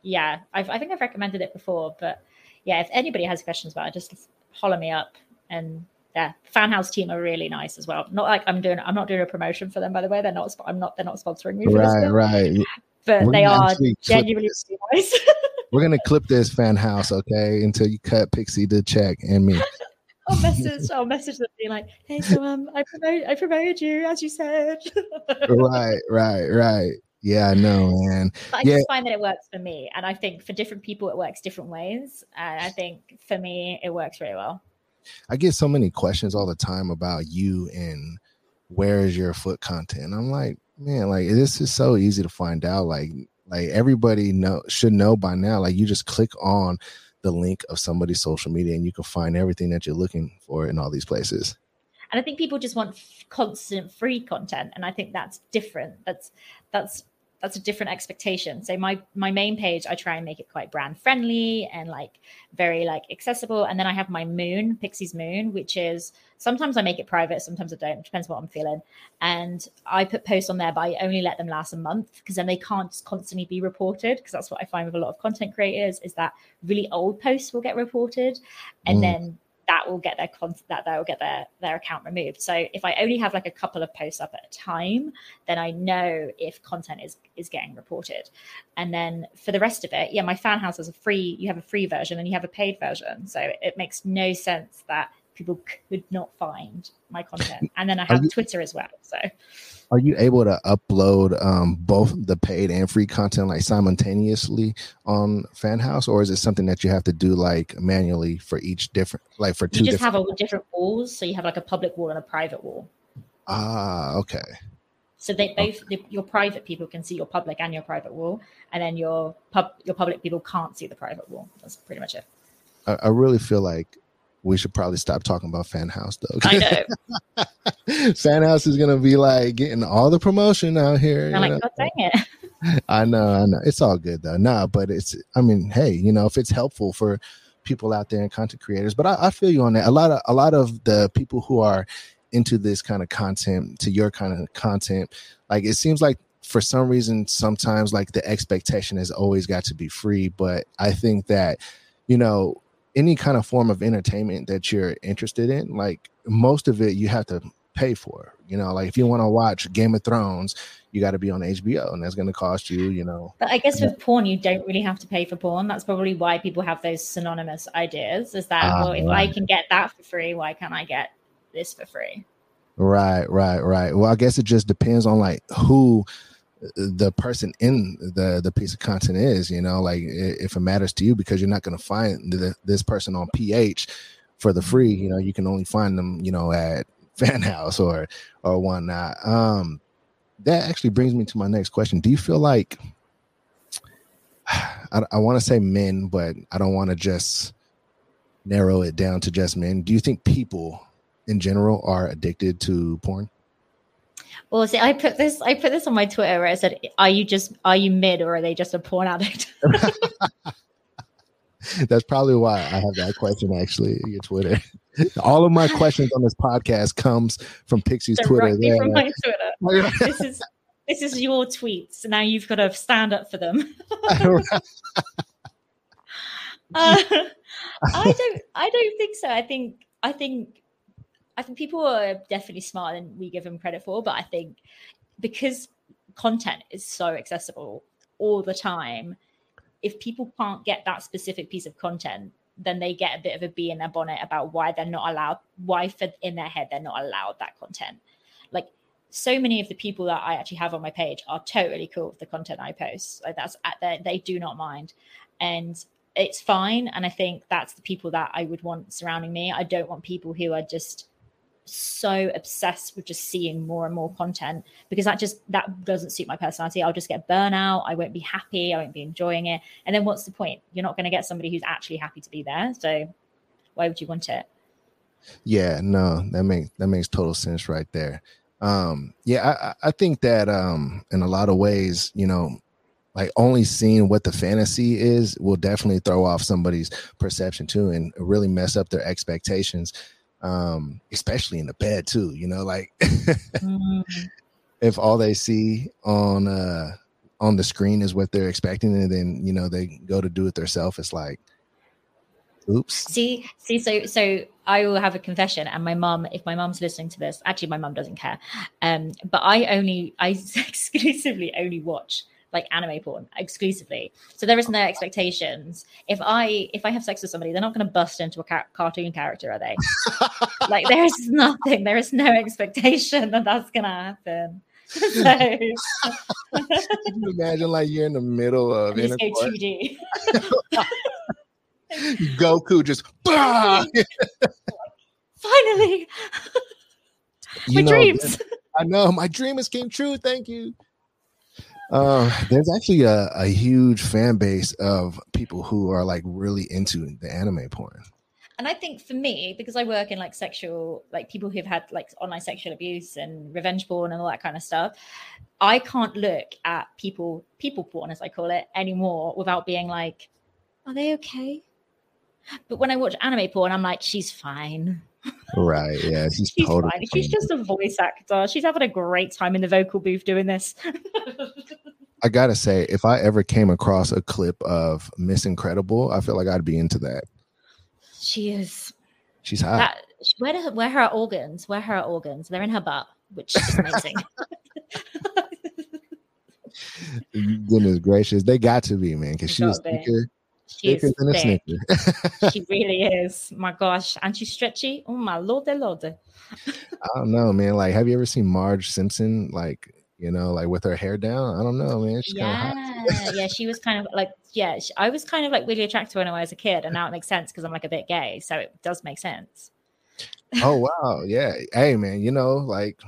Yeah, I've, I think I've recommended it before, but yeah, if anybody has questions about it, just holler me up. And yeah, FanHouse team are really nice as well. Not like I'm doing, I'm not doing a promotion for them, by the way. They're not, I'm not, they're not sponsoring me. For right, this right. But We're they are genuinely nice. We're gonna clip this, Fan House, okay? Until you cut Pixxie the check and me. I'll message. I'll message them being like, "Hey, so um, I promote, I promoted you as you said." Right, right, right. Yeah, I know, man. But I yeah. just find that it works for me, and I think for different people it works different ways. And I think for me it works really well. I get so many questions all the time about you and where is your foot content. I'm like, man, like this is so easy to find out. Like, like everybody know should know by now. Like, you just click on the link of somebody's social media and you can find everything that you're looking for in all these places. And I think people just want f- constant free content, and I think that's different. That's that's that's a different expectation. So my my main page, I try and make it quite brand friendly and like very like accessible. And then I have my moon, Pixxie's Moon, which is sometimes I make it private, sometimes I don't. It depends what I'm feeling. And I put posts on there, but I only let them last a month because then they can't just constantly be reported. Because that's what I find with a lot of content creators is that really old posts will get reported, and mm. then that will get their con- that that will get their their account removed. So if I only have like a couple of posts up at a time, then I know if content is is getting reported. And then for the rest of it, yeah, my Fan House is a free. You have a free version and you have a paid version. So it makes no sense that people could not find my content. And then I have you, Twitter as well. So are you able to upload um, both the paid and free content like simultaneously on FanHouse, or is it something that you have to do like manually for each different, like for two? You just different- have all different walls. So you have like a public wall and a private wall. Ah, okay. So they both okay. the, your private people can see your public and your private wall, and then your pub your public people can't see the private wall. That's pretty much it. I, I really feel like we should probably stop talking about FanHouse, though. I know. FanHouse is gonna be like getting all the promotion out here. I'm like, know? God dang it. I know, I know. It's all good though. Nah, but it's. I mean, hey, you know, if it's helpful for people out there and content creators, but I, I feel you on that. A lot of a lot of the people who are into this kind of content, to your kind of content, like it seems like for some reason sometimes like the expectation has always got to be free. But I think that, you know, any kind of form of entertainment that you're interested in, like most of it you have to pay for, you know, like if you want to watch Game of Thrones, you got to be on H B O and that's going to cost you, you know. But I guess with porn, you don't really have to pay for porn. That's probably why people have those synonymous ideas is that, uh, well, if right. I can get that for free, why can't I get this for free? Right, right, right. Well, I guess it just depends on like who the person in the the piece of content is, you know, like if it matters to you, because you're not going to find the, this person on P H for the free, you know, you can only find them, you know, at FanHouse or or whatnot. Um that actually brings me to my next question. Do you feel like I, I want to say men, but I don't want to just narrow it down to just men. Do you think people in general are addicted to porn? Well, see, I put this. I put this on my Twitter where I said, "Are you just are you mid, or are they just a porn addict?" That's probably why I have that question. Actually, your Twitter. All of my questions on this podcast comes from Pixxie's so Twitter. Right from my Twitter. this is this is your tweets. Now you've got to stand up for them. uh, I don't. I don't think so. I think. I think. I think people are definitely smarter than we give them credit for, but I think because content is so accessible all the time, if people can't get that specific piece of content, then they get a bit of a bee in their bonnet about why they're not allowed, why for, in their head they're not allowed that content. Like so many of the people that I actually have on my page are totally cool with the content I post. Like that's at their, they do not mind. And it's fine. And I think that's the people that I would want surrounding me. I don't want people who are just so obsessed with just seeing more and more content, because that just that doesn't suit my personality. I'll just get burnout. I won't be happy. I won't be enjoying it. And then what's the point? You're not going to get somebody who's actually happy to be there. So why would you want it? Yeah, no, that makes that makes total sense right there. Um, yeah, I, I think that um, in a lot of ways, you know, like only seeing what the fantasy is will definitely throw off somebody's perception too, and really mess up their expectations. Um, especially in the bed too, you know, like mm. if all they see on uh, on the screen is what they're expecting, and then you know they go to do it themselves, it's like, oops. See, see, so so I will have a confession, and my mom, if my mom's listening to this, actually my mom doesn't care, um, but I only, I exclusively only watch like anime porn exclusively. So there is no expectations. If I if I have sex with somebody, they're not going to bust into a ca- cartoon character, are they? Like there is nothing. There is no expectation that that's going to happen. So. Can you imagine like you're in the middle of in two D. Goku just finally my know, dreams. I know my dream has came true. Thank you. Uh, there's actually a, a huge fan base of people who are like really into the anime porn. And I think for me, because I work in like sexual, like people who've had like online sexual abuse and revenge porn and all that kind of stuff, I can't look at people, people porn as I call it anymore without being like, are they okay? But when I watch anime porn, I'm like, she's fine. Right, yeah, she's, she's totally fine. She's just a voice actor. She's having a great time in the vocal booth doing this. I gotta say, if I ever came across a clip of Miss Incredible, I feel like I'd be into that. She is. She's hot. That, where, her, where are her organs? Where are her organs? They're in her butt, which is amazing. Goodness gracious, they got to be, man, because she was thicker. She thicker is than thick. A snicker. She really is. My gosh, and she's stretchy. Oh my lord, lord. I don't know, man. Like, have you ever seen Marge Simpson? Like, you know, like with her hair down. I don't know, man. She's yeah, kind of hot. Yeah. She was kind of like, yeah. She, I was kind of like weirdly attracted to her when I was a kid, and now it makes sense because I'm like a bit gay, so it does make sense. Oh wow, yeah. Hey, man. You know, like.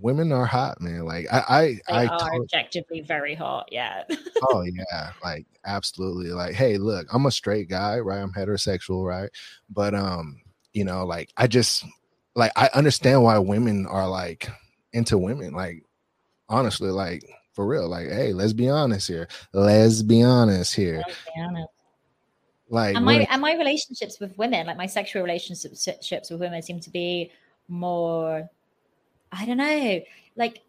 Women are hot, man. Like I, I, they I are told... objectively very hot. Yeah. Oh yeah, like absolutely. Like, hey, look, I'm a straight guy, right? I'm heterosexual, right? But um, you know, like I just, like I understand why women are like into women. Like, honestly, like for real. Like, hey, let's be honest here. Let's be honest here. Let's be honest. Like, and my and my relationships with women, like my sexual relationships with women, seem to be more. I don't know, like,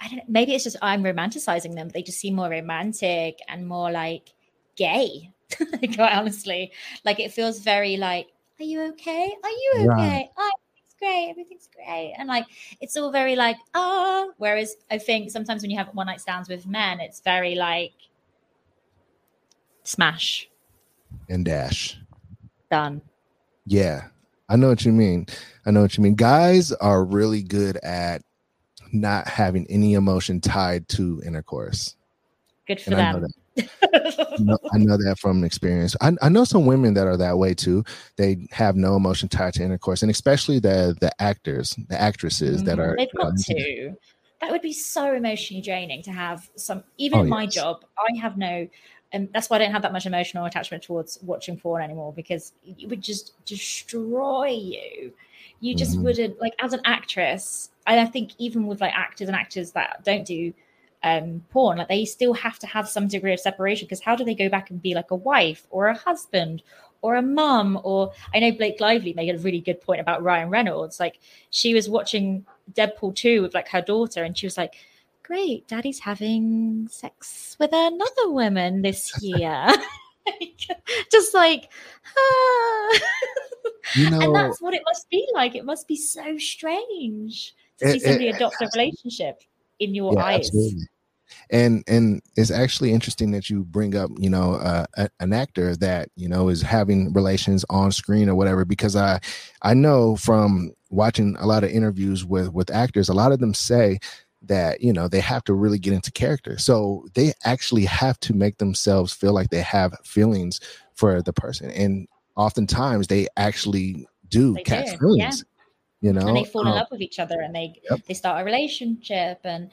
I don't. Maybe it's just I'm romanticizing them. But they just seem more romantic and more like gay. Quite honestly, like it feels very like, are you okay? Are you okay? Yeah. Oh, everything's great. Everything's great. And like, it's all very like, oh. Whereas I think sometimes when you have one night stands with men, it's very like, smash and dash, done. Yeah. I know what you mean. I know what you mean. Guys are really good at not having any emotion tied to intercourse. Good for and them. I know that. you know, I know that from experience. I, I know some women that are that way too. They have no emotion tied to intercourse, and especially the the actors, the actresses mm-hmm. that are. They've got you know, to. That would be so emotionally draining to have some. Even oh, in my yes. job, I have no. And that's why I don't have that much emotional attachment towards watching porn anymore, because it would just destroy you. You just mm-hmm. wouldn't, like, as an actress, and I think even with, like, actors and actors that don't do um, porn, like, they still have to have some degree of separation, because how do they go back and be, like, a wife or a husband or a mum? Or I know Blake Lively made a really good point about Ryan Reynolds. Like, she was watching Deadpool two with, like, her daughter, and she was like, great, daddy's having sex with another woman this year. Just like, ah. You know, and that's what it must be like. It must be so strange to it, see somebody it, adopt it, a relationship in your yeah, eyes. Absolutely. And and it's actually interesting that you bring up, you know, uh, a, an actor that, you know, is having relations on screen or whatever, because I I know from watching a lot of interviews with with actors, a lot of them say that, you know, they have to really get into character. So they actually have to make themselves feel like they have feelings for the person. And oftentimes they actually do they catch do. feelings, yeah. you know, and they fall um, in love with each other and they, yep. they start a relationship. And,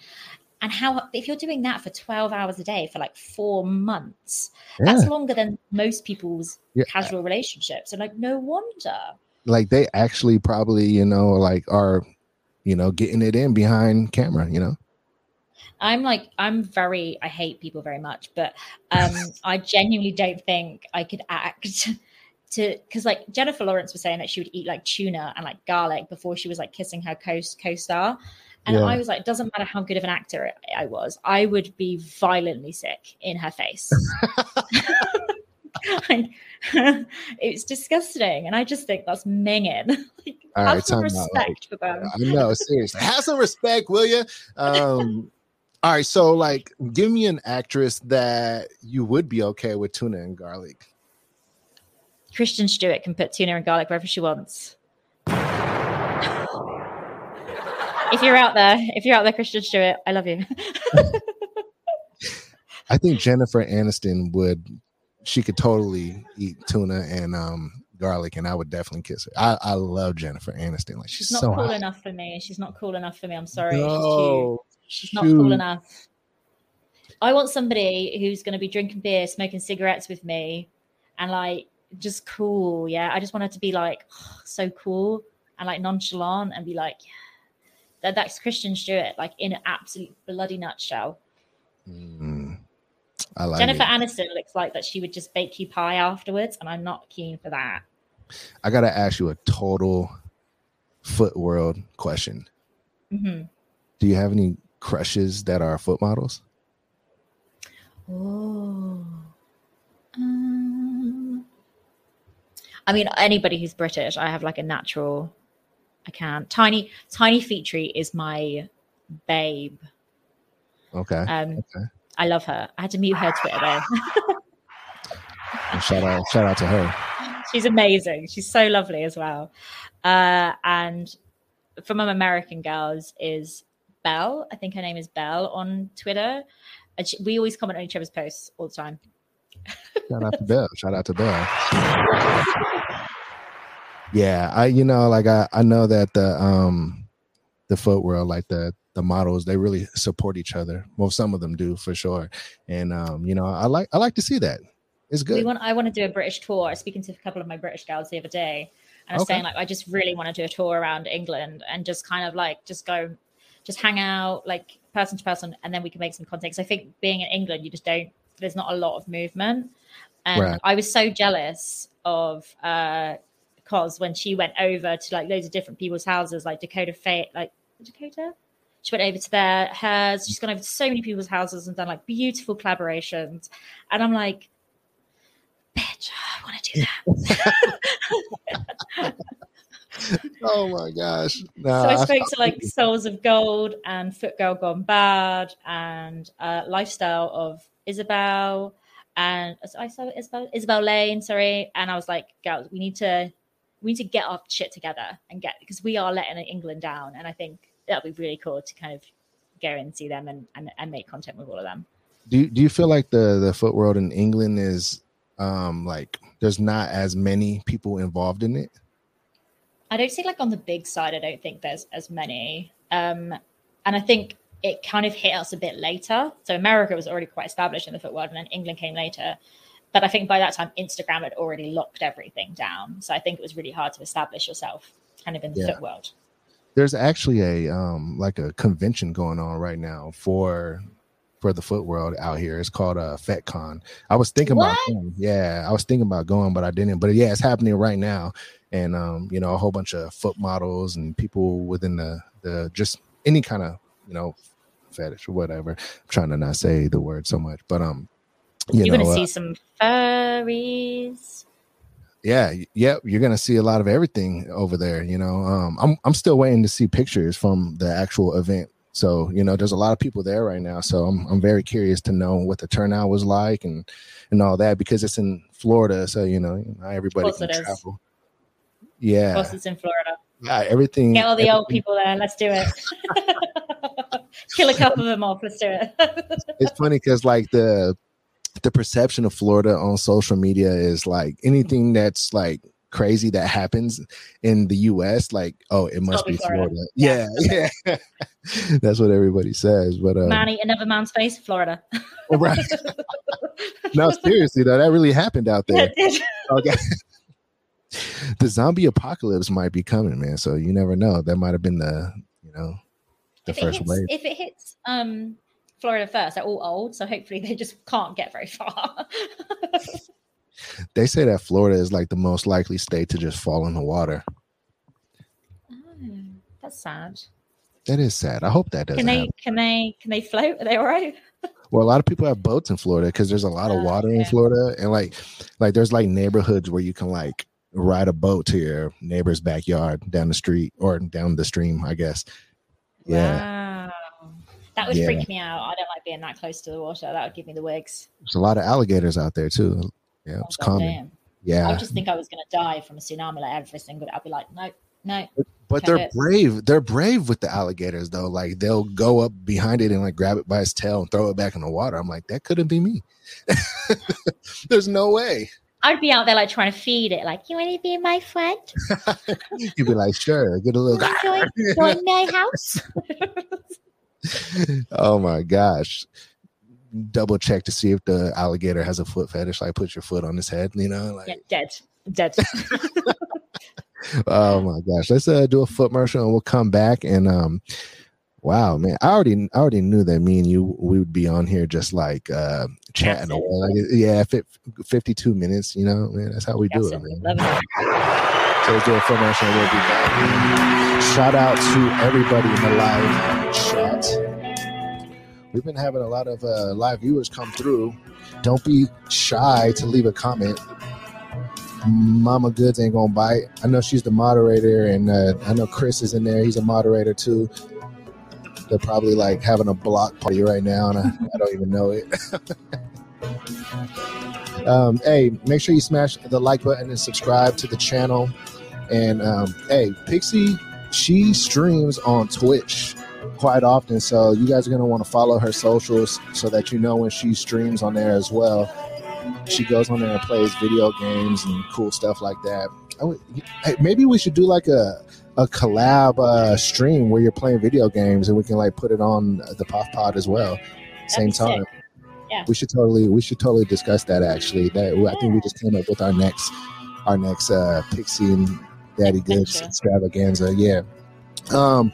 and how, if you're doing that for twelve hours a day for like four months, yeah. that's longer than most people's yeah. casual relationships. And like, no wonder. Like they actually probably, you know, like are, you know, getting it in behind camera, you know? I'm like, I'm very, I hate people very much, but um, I genuinely don't think I could act to, because like Jennifer Lawrence was saying that she would eat like tuna and like garlic before she was like kissing her co- co-star. And yeah. I was like, it doesn't matter how good of an actor I was, I would be violently sick in her face. Like, it's disgusting, and I just think that's minging. Like, all have right, some respect like, for them. I know, seriously, have some respect, will you? Um, All right, so like, give me an actress that you would be okay with tuna and garlic. Kristen Stewart can put tuna and garlic wherever she wants. If you're out there, if you're out there, Kristen Stewart, I love you. I think Jennifer Aniston would, she could totally eat tuna and um, garlic, and I would definitely kiss her. I, I love Jennifer Aniston. Like, she's, she's not so cool hot. enough for me. She's not cool enough for me. I'm sorry. No, she's, she's not cool enough. I want somebody who's going to be drinking beer, smoking cigarettes with me, and like just cool. Yeah, I just want her to be like, oh, so cool and like nonchalant and be like, yeah. That, that's Kristen Stewart, like in an absolute bloody nutshell. Mm, I like Jennifer it. Aniston looks like that she would just bake you pie afterwards, and I'm not keen for that. I got to ask you a total foot world question. Mm-hmm. Do you have any crushes that are foot models? Oh, um, I mean, anybody who's British, I have like a natural... I can't. Tiny Tiny Feet Tree is my babe. Okay. Um, okay. I love her. I had to mute her Twitter though. shout out! Shout out to her. She's amazing. She's so lovely as well. Uh, and from my American girls is Belle. I think her name is Belle on Twitter. And she, we always comment on each other's posts all the time. Shout out to Belle. Shout out to Belle. Yeah, I you know like I, I know that the um the foot world, like the the models, they really support each other. Well, some of them do for sure, and um you know I like I like to see that. It's good. We want I want to do a British tour. I was speaking to a couple of my British girls the other day, and I was okay. saying like I just really want to do a tour around England and just kind of like just go, just hang out like person to person, and then we can make some content. Because I think being in England, you just don't. There's not a lot of movement, and right. I was so jealous of. uh Because when she went over to like loads of different people's houses, like Dakota Faye, like Dakota, she went over to their hers. She's gone over to so many people's houses and done like beautiful collaborations. And I'm like, bitch, I want to do that. Oh my gosh. Nah, so I spoke to like Souls of Gold and Foot Girl Gone Bad and uh, Lifestyle of Isabel. And so I saw Isabel, Isabel Lane, sorry. And I was like, girls, we need to. We need to get our shit together and get, because we are letting England down. And I think that'll be really cool to kind of go and see them and, and, and make content with all of them. Do you, do you feel like the, the foot world in England is um, like, there's not as many people involved in it? I don't think like on the big side, I don't think there's as many. Um, and I think it kind of hit us a bit later. So America was already quite established in the foot world, and then England came later. But I think by that time, Instagram had already locked everything down. So I think it was really hard to establish yourself kind of in the yeah. foot world. There's actually a um, like a convention going on right now for for the foot world out here. It's called uh, Fetcon. I was thinking what? about going. Yeah, I was thinking about going, but I didn't. But yeah, it's happening right now. And, um, you know, a whole bunch of foot models and people within the, the just any kind of, you know, fetish or whatever. I'm trying to not say the word so much, but um. You You're know, gonna see uh, some furries. Yeah, yep. Yeah, you're gonna see a lot of everything over there. You know, um, I'm I'm still waiting to see pictures from the actual event. So you know, there's a lot of people there right now. So I'm I'm very curious to know what the turnout was like and, and all that, because it's in Florida. So you know, not everybody can travel. Is. Yeah, of course it's in Florida. Yeah, everything. Get all the everything. old people there. Let's do it. Kill a couple of them off. Let's do it. It's funny because like the. The perception of Florida on social media is like anything that's like crazy that happens in the U S, like, oh, it must be Florida. Florida. Yeah, yeah. yeah. That's what everybody says. But um, man, eat another man's face, Florida. Right. No, seriously though, that really happened out there. Okay. The zombie apocalypse might be coming, man. So you never know. That might have been the, you know, the if first hits, wave. If it hits, um. Florida first, they're all old, so hopefully they just can't get very far. They say that Florida is like the most likely state to just fall in the water. Oh, that's sad. That is sad. I hope that doesn't. Can they? Happen. Can they? Can they float? Are they all right? Well, a lot of people have boats in Florida because there's a lot of water oh, okay. in Florida, and like, like there's like neighborhoods where you can like ride a boat to your neighbor's backyard down the street or down the stream, I guess. Yeah. Wow. That would yeah. freak me out. I don't like being that close to the water. That would give me the wigs. There's a lot of alligators out there too. Yeah, oh, it's God common. Damn. Yeah, I just think I was gonna die from a tsunami. Like every single, I'd be like, no, no. But, but they're it. brave. They're brave with the alligators though. Like they'll go up behind it and like grab it by its tail and throw it back in the water. I'm like, that couldn't be me. There's no way. I'd be out there like trying to feed it. Like, you want to be my friend? You'd be like, sure. Get a little. Join, join my house. Oh my gosh. Double check to see if the alligator has a foot fetish. Like, put your foot on his head, you know, like yeah, dead, dead. Oh my gosh! Let's uh, do a foot commercial and we'll come back. And um, wow, man, I already, I already knew that me and you we would be on here just like uh, chatting away. Like, yeah, fifty-two minutes. You know, man, that's how we do it, man. So let's do a foot commercial. We'll be back. Shout out to everybody in the live chat. We've been having a lot of uh, live viewers come through. Don't be shy to leave a comment. Mama Goods ain't gonna bite. I know she's the moderator, and uh, I know Chris is in there. He's a moderator too. They're probably like having a block party right now, and I, I don't even know it. um, hey, make sure you smash the like button and subscribe to the channel. And um, hey, Pixxie, she streams on Twitch quite often, so you guys are going to want to follow her socials so that you know when she streams on there as well. She goes on there and plays video games and cool stuff like that. I would, hey, maybe we should do like a a collab uh stream where you're playing video games and we can like put it on the P O F Pod as well. That'd same time sick. Yeah, we should totally we should totally discuss that actually. That yeah. I think we just came up with our next our next uh Pixxie and DaddyGoodz extravaganza. Yeah. um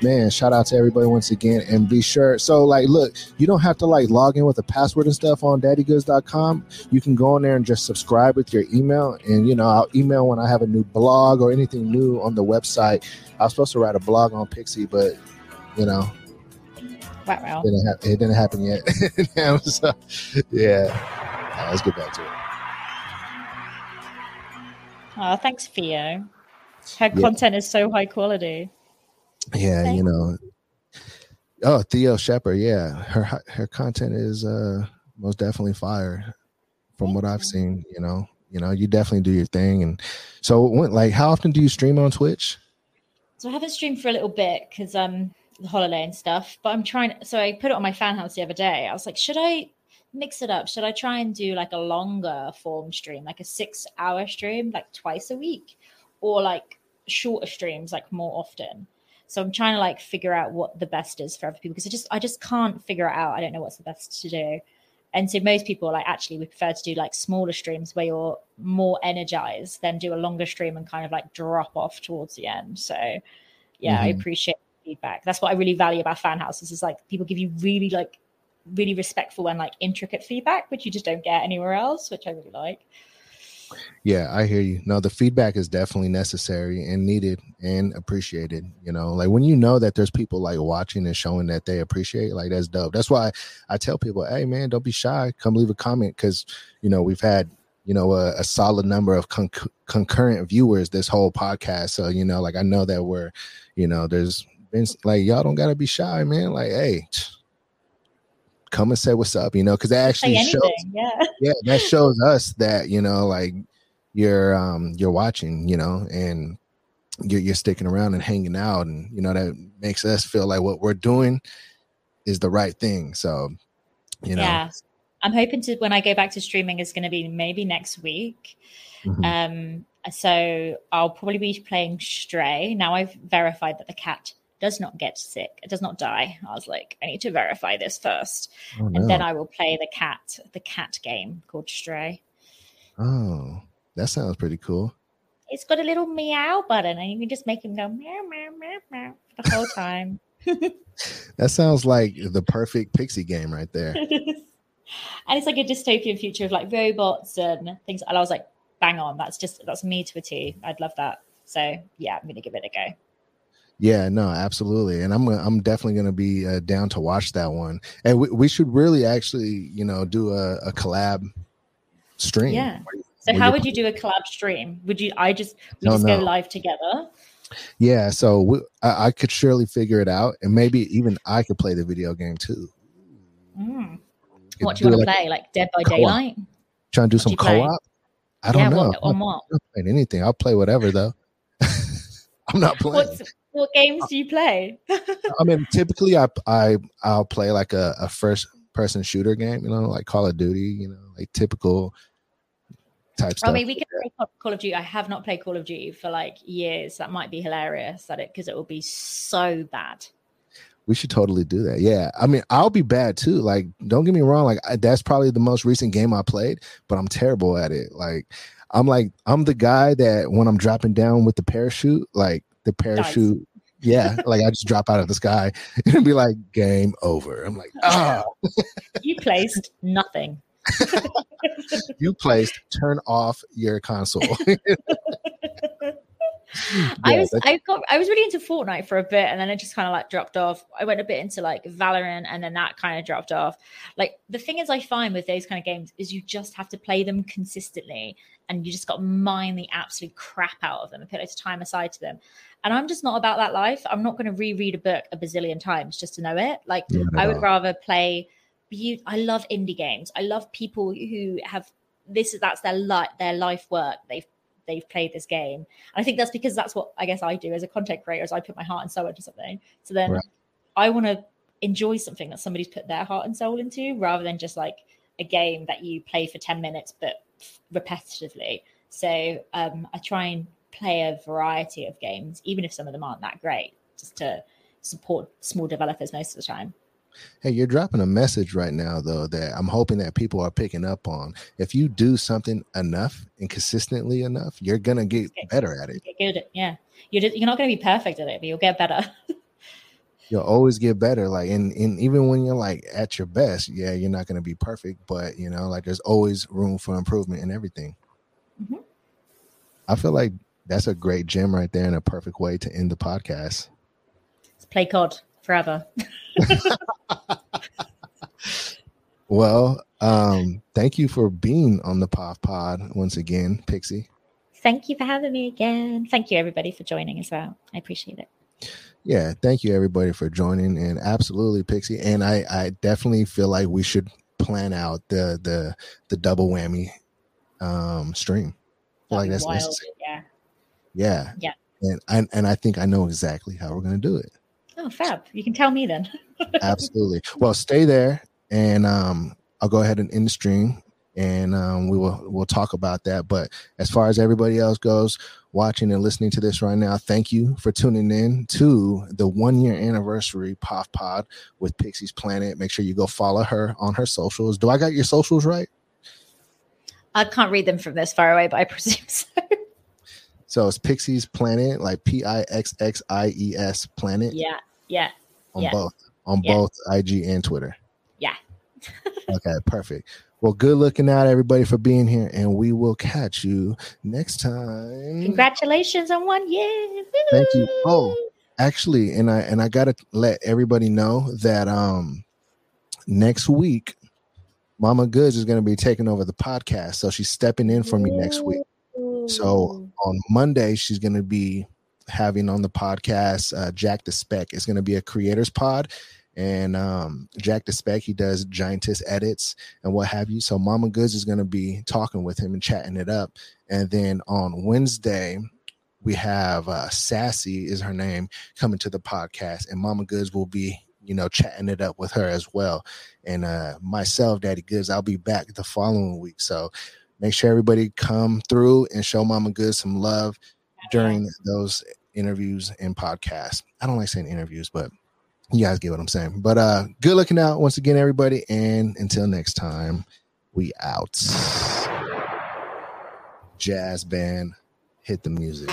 Man, shout out to everybody once again, and be sure. So, like, look, you don't have to like log in with a password and stuff on daddy goods dot com. You can go in there and just subscribe with your email, and you know, I'll email when I have a new blog or anything new on the website. I was supposed to write a blog on Pixxie, but you know, wow, wow. It, didn't ha- it didn't happen yet. So, yeah, right, let's get back to it. Oh, thanks, Theo. Her yeah. content is so high quality. Yeah, okay. You know. Oh, Theo Shepard. Yeah, her her content is uh, most definitely fire, from what I've seen. You know, you know, you definitely do your thing. And so, when, like, how often do you stream on Twitch? So I haven't streamed for a little bit because um the holiday and stuff. But I'm trying. So I put it on my FanHouse the other day. I was like, should I mix it up? Should I try and do like a longer form stream, like a six hour stream, like twice a week, or like shorter streams, like more often? So I'm trying to like figure out what the best is for other people, because I just I just can't figure it out. I don't know what's the best to do. And so most people like actually would prefer to do like smaller streams where you're more energized than do a longer stream and kind of like drop off towards the end. So yeah, mm-hmm. I appreciate the feedback. That's what I really value about FanHouse is like people give you really like really respectful and like intricate feedback, which you just don't get anywhere else, which I really like. Yeah, I hear you. No, the feedback is definitely necessary and needed and appreciated. You know, like when you know that there's people like watching and showing that they appreciate, like that's dope. That's why I tell people, hey, man, don't be shy. Come leave a comment, because, you know, we've had, you know, a, a solid number of con- concurrent viewers this whole podcast. So, you know, like I know that we're, you know, there's been like y'all don't got to be shy, man. Like, hey. Come and say what's up, you know, because that actually like shows, yeah. yeah, that shows us that, you know, like you're um you're watching, you know, and you're you're sticking around and hanging out, and you know that makes us feel like what we're doing is the right thing. So, you know, yeah, I'm hoping to when I go back to streaming is going to be maybe next week. Mm-hmm. Um, so I'll probably be playing Stray. Now I've verified that the cat does not get sick. It does not die. I was like, I need to verify this first. Oh, no. And then I will play the cat, the cat game called Stray. Oh, that sounds pretty cool. It's got a little meow button and you can just make him go meow, meow, meow, meow the whole time. That sounds like the perfect Pixxie game right there. And it's like a dystopian future of like robots and things. And I was like, bang on. That's just, that's me to a T. I'd love that. So yeah, I'm going to give it a go. Yeah, no, absolutely. And I'm I'm definitely going to be uh, down to watch that one. And we, we should really actually, you know, do a, a collab stream. Yeah. So how would you do a collab stream? Would you I just we no, just no. go live together? Yeah, so we, I, I could surely figure it out, and maybe even I could play the video game too. Mm. What do you want to like play? Like Dead by Daylight? Co-op. Trying to do what some co-op? I don't yeah, know. What, on what? I'm not playing anything. I'll play whatever though. I'm not playing. What's, what games do you play? I mean, typically I I I'll play like a, a first person shooter game, you know, like Call of Duty, you know, like typical type stuff. I mean, we can play Call of Duty. I have not played Call of Duty for like years. That might be hilarious, that it because it will be so bad. We should totally do that. Yeah, I mean, I'll be bad too. Like, don't get me wrong. Like, I, that's probably the most recent game I played, but I'm terrible at it. Like, I'm like, I'm the guy that when I'm dropping down with the parachute, like the parachute, nice. yeah, like I just drop out of the sky and be like, game over. I'm like, ah, you placed nothing. You placed. Turn off your console. Yeah, I was I got I was really into Fortnite for a bit, and then it just kind of like dropped off. I went a bit into like Valorant, and then that kind of dropped off. Like the thing is, I find with those kind of games is you just have to play them consistently, and you just got to mine the absolute crap out of them and put like time aside to them. And I'm just not about that life. I'm not going to reread a book a bazillion times just to know it. Like yeah, I would rather play. Be- I love indie games. I love people who have this. That's their life. Their life work. They've. They've played this game, and I think that's because that's what I guess I do as a content creator. Is I put my heart and soul into something, so then right. I want to enjoy something that somebody's put their heart and soul into, rather than just like a game that you play for ten minutes but repetitively. So um, I try and play a variety of games, even if some of them aren't that great, just to support small developers most of the time. Hey, you're dropping a message right now, though, that I'm hoping that people are picking up on. If you do something enough and consistently enough, you're going to get better at it. Get good. Yeah. You're, just, you're not going to be perfect at it, but you'll get better. You'll always get better. Like, and, and even when you're like at your best, yeah, you're not going to be perfect, but you know, like there's always room for improvement in everything. Mm-hmm. I feel like that's a great gem right there and a perfect way to end the podcast. Let's play C O D forever. Well, um, thank you for being on the P O F Pod once again, Pixxie. Thank you for having me again. Thank you, everybody, for joining as well. I appreciate it. Yeah, thank you, everybody, for joining. And absolutely, Pixxie. And I, I definitely feel like we should plan out the the the double whammy um, stream. That'd like that's wild, necessary. Yeah. Yeah. Yeah. And I, and I think I know exactly how we're going to do it. Oh, fab. You can tell me then. Absolutely. Well, stay there, and um, I'll go ahead and end the stream, and um, we will we'll talk about that. But as far as everybody else goes watching and listening to this right now, thank you for tuning in to the one-year anniversary P O F Pod with Pixxie's Planet. Make sure you go follow her on her socials. Do I got your socials right? I can't read them from this far away, but I presume so. So it's Pixxie's Planet, like P I X X I E S Planet. Yeah. Yeah. On yeah. both on yeah. both I G and Twitter. Yeah. Okay, perfect. Well, good looking out, everybody, for being here, and we will catch you next time. Congratulations on one year. Thank you. Oh, actually, and I and I gotta let everybody know that um next week Mama Goods is gonna be taking over the podcast. So she's stepping in for me next week. So on Monday, she's gonna be having on the podcast uh, Jack the Spec. It's going to be a creators pod, and um, Jack the Spec, he does giantess edits and what have you. So Mama Goods is going to be talking with him and chatting it up. And then on Wednesday, we have uh, Sassy is her name, coming to the podcast, and Mama Goods will be, you know, chatting it up with her as well. And uh, myself, DaddyGoodz, I'll be back the following week. So make sure everybody come through and show Mama Goods some love during those interviews and podcasts. I don't like saying interviews, but you guys get what I'm saying. But uh good looking out once again, everybody, and until next time, we out. Jazz band, hit the music.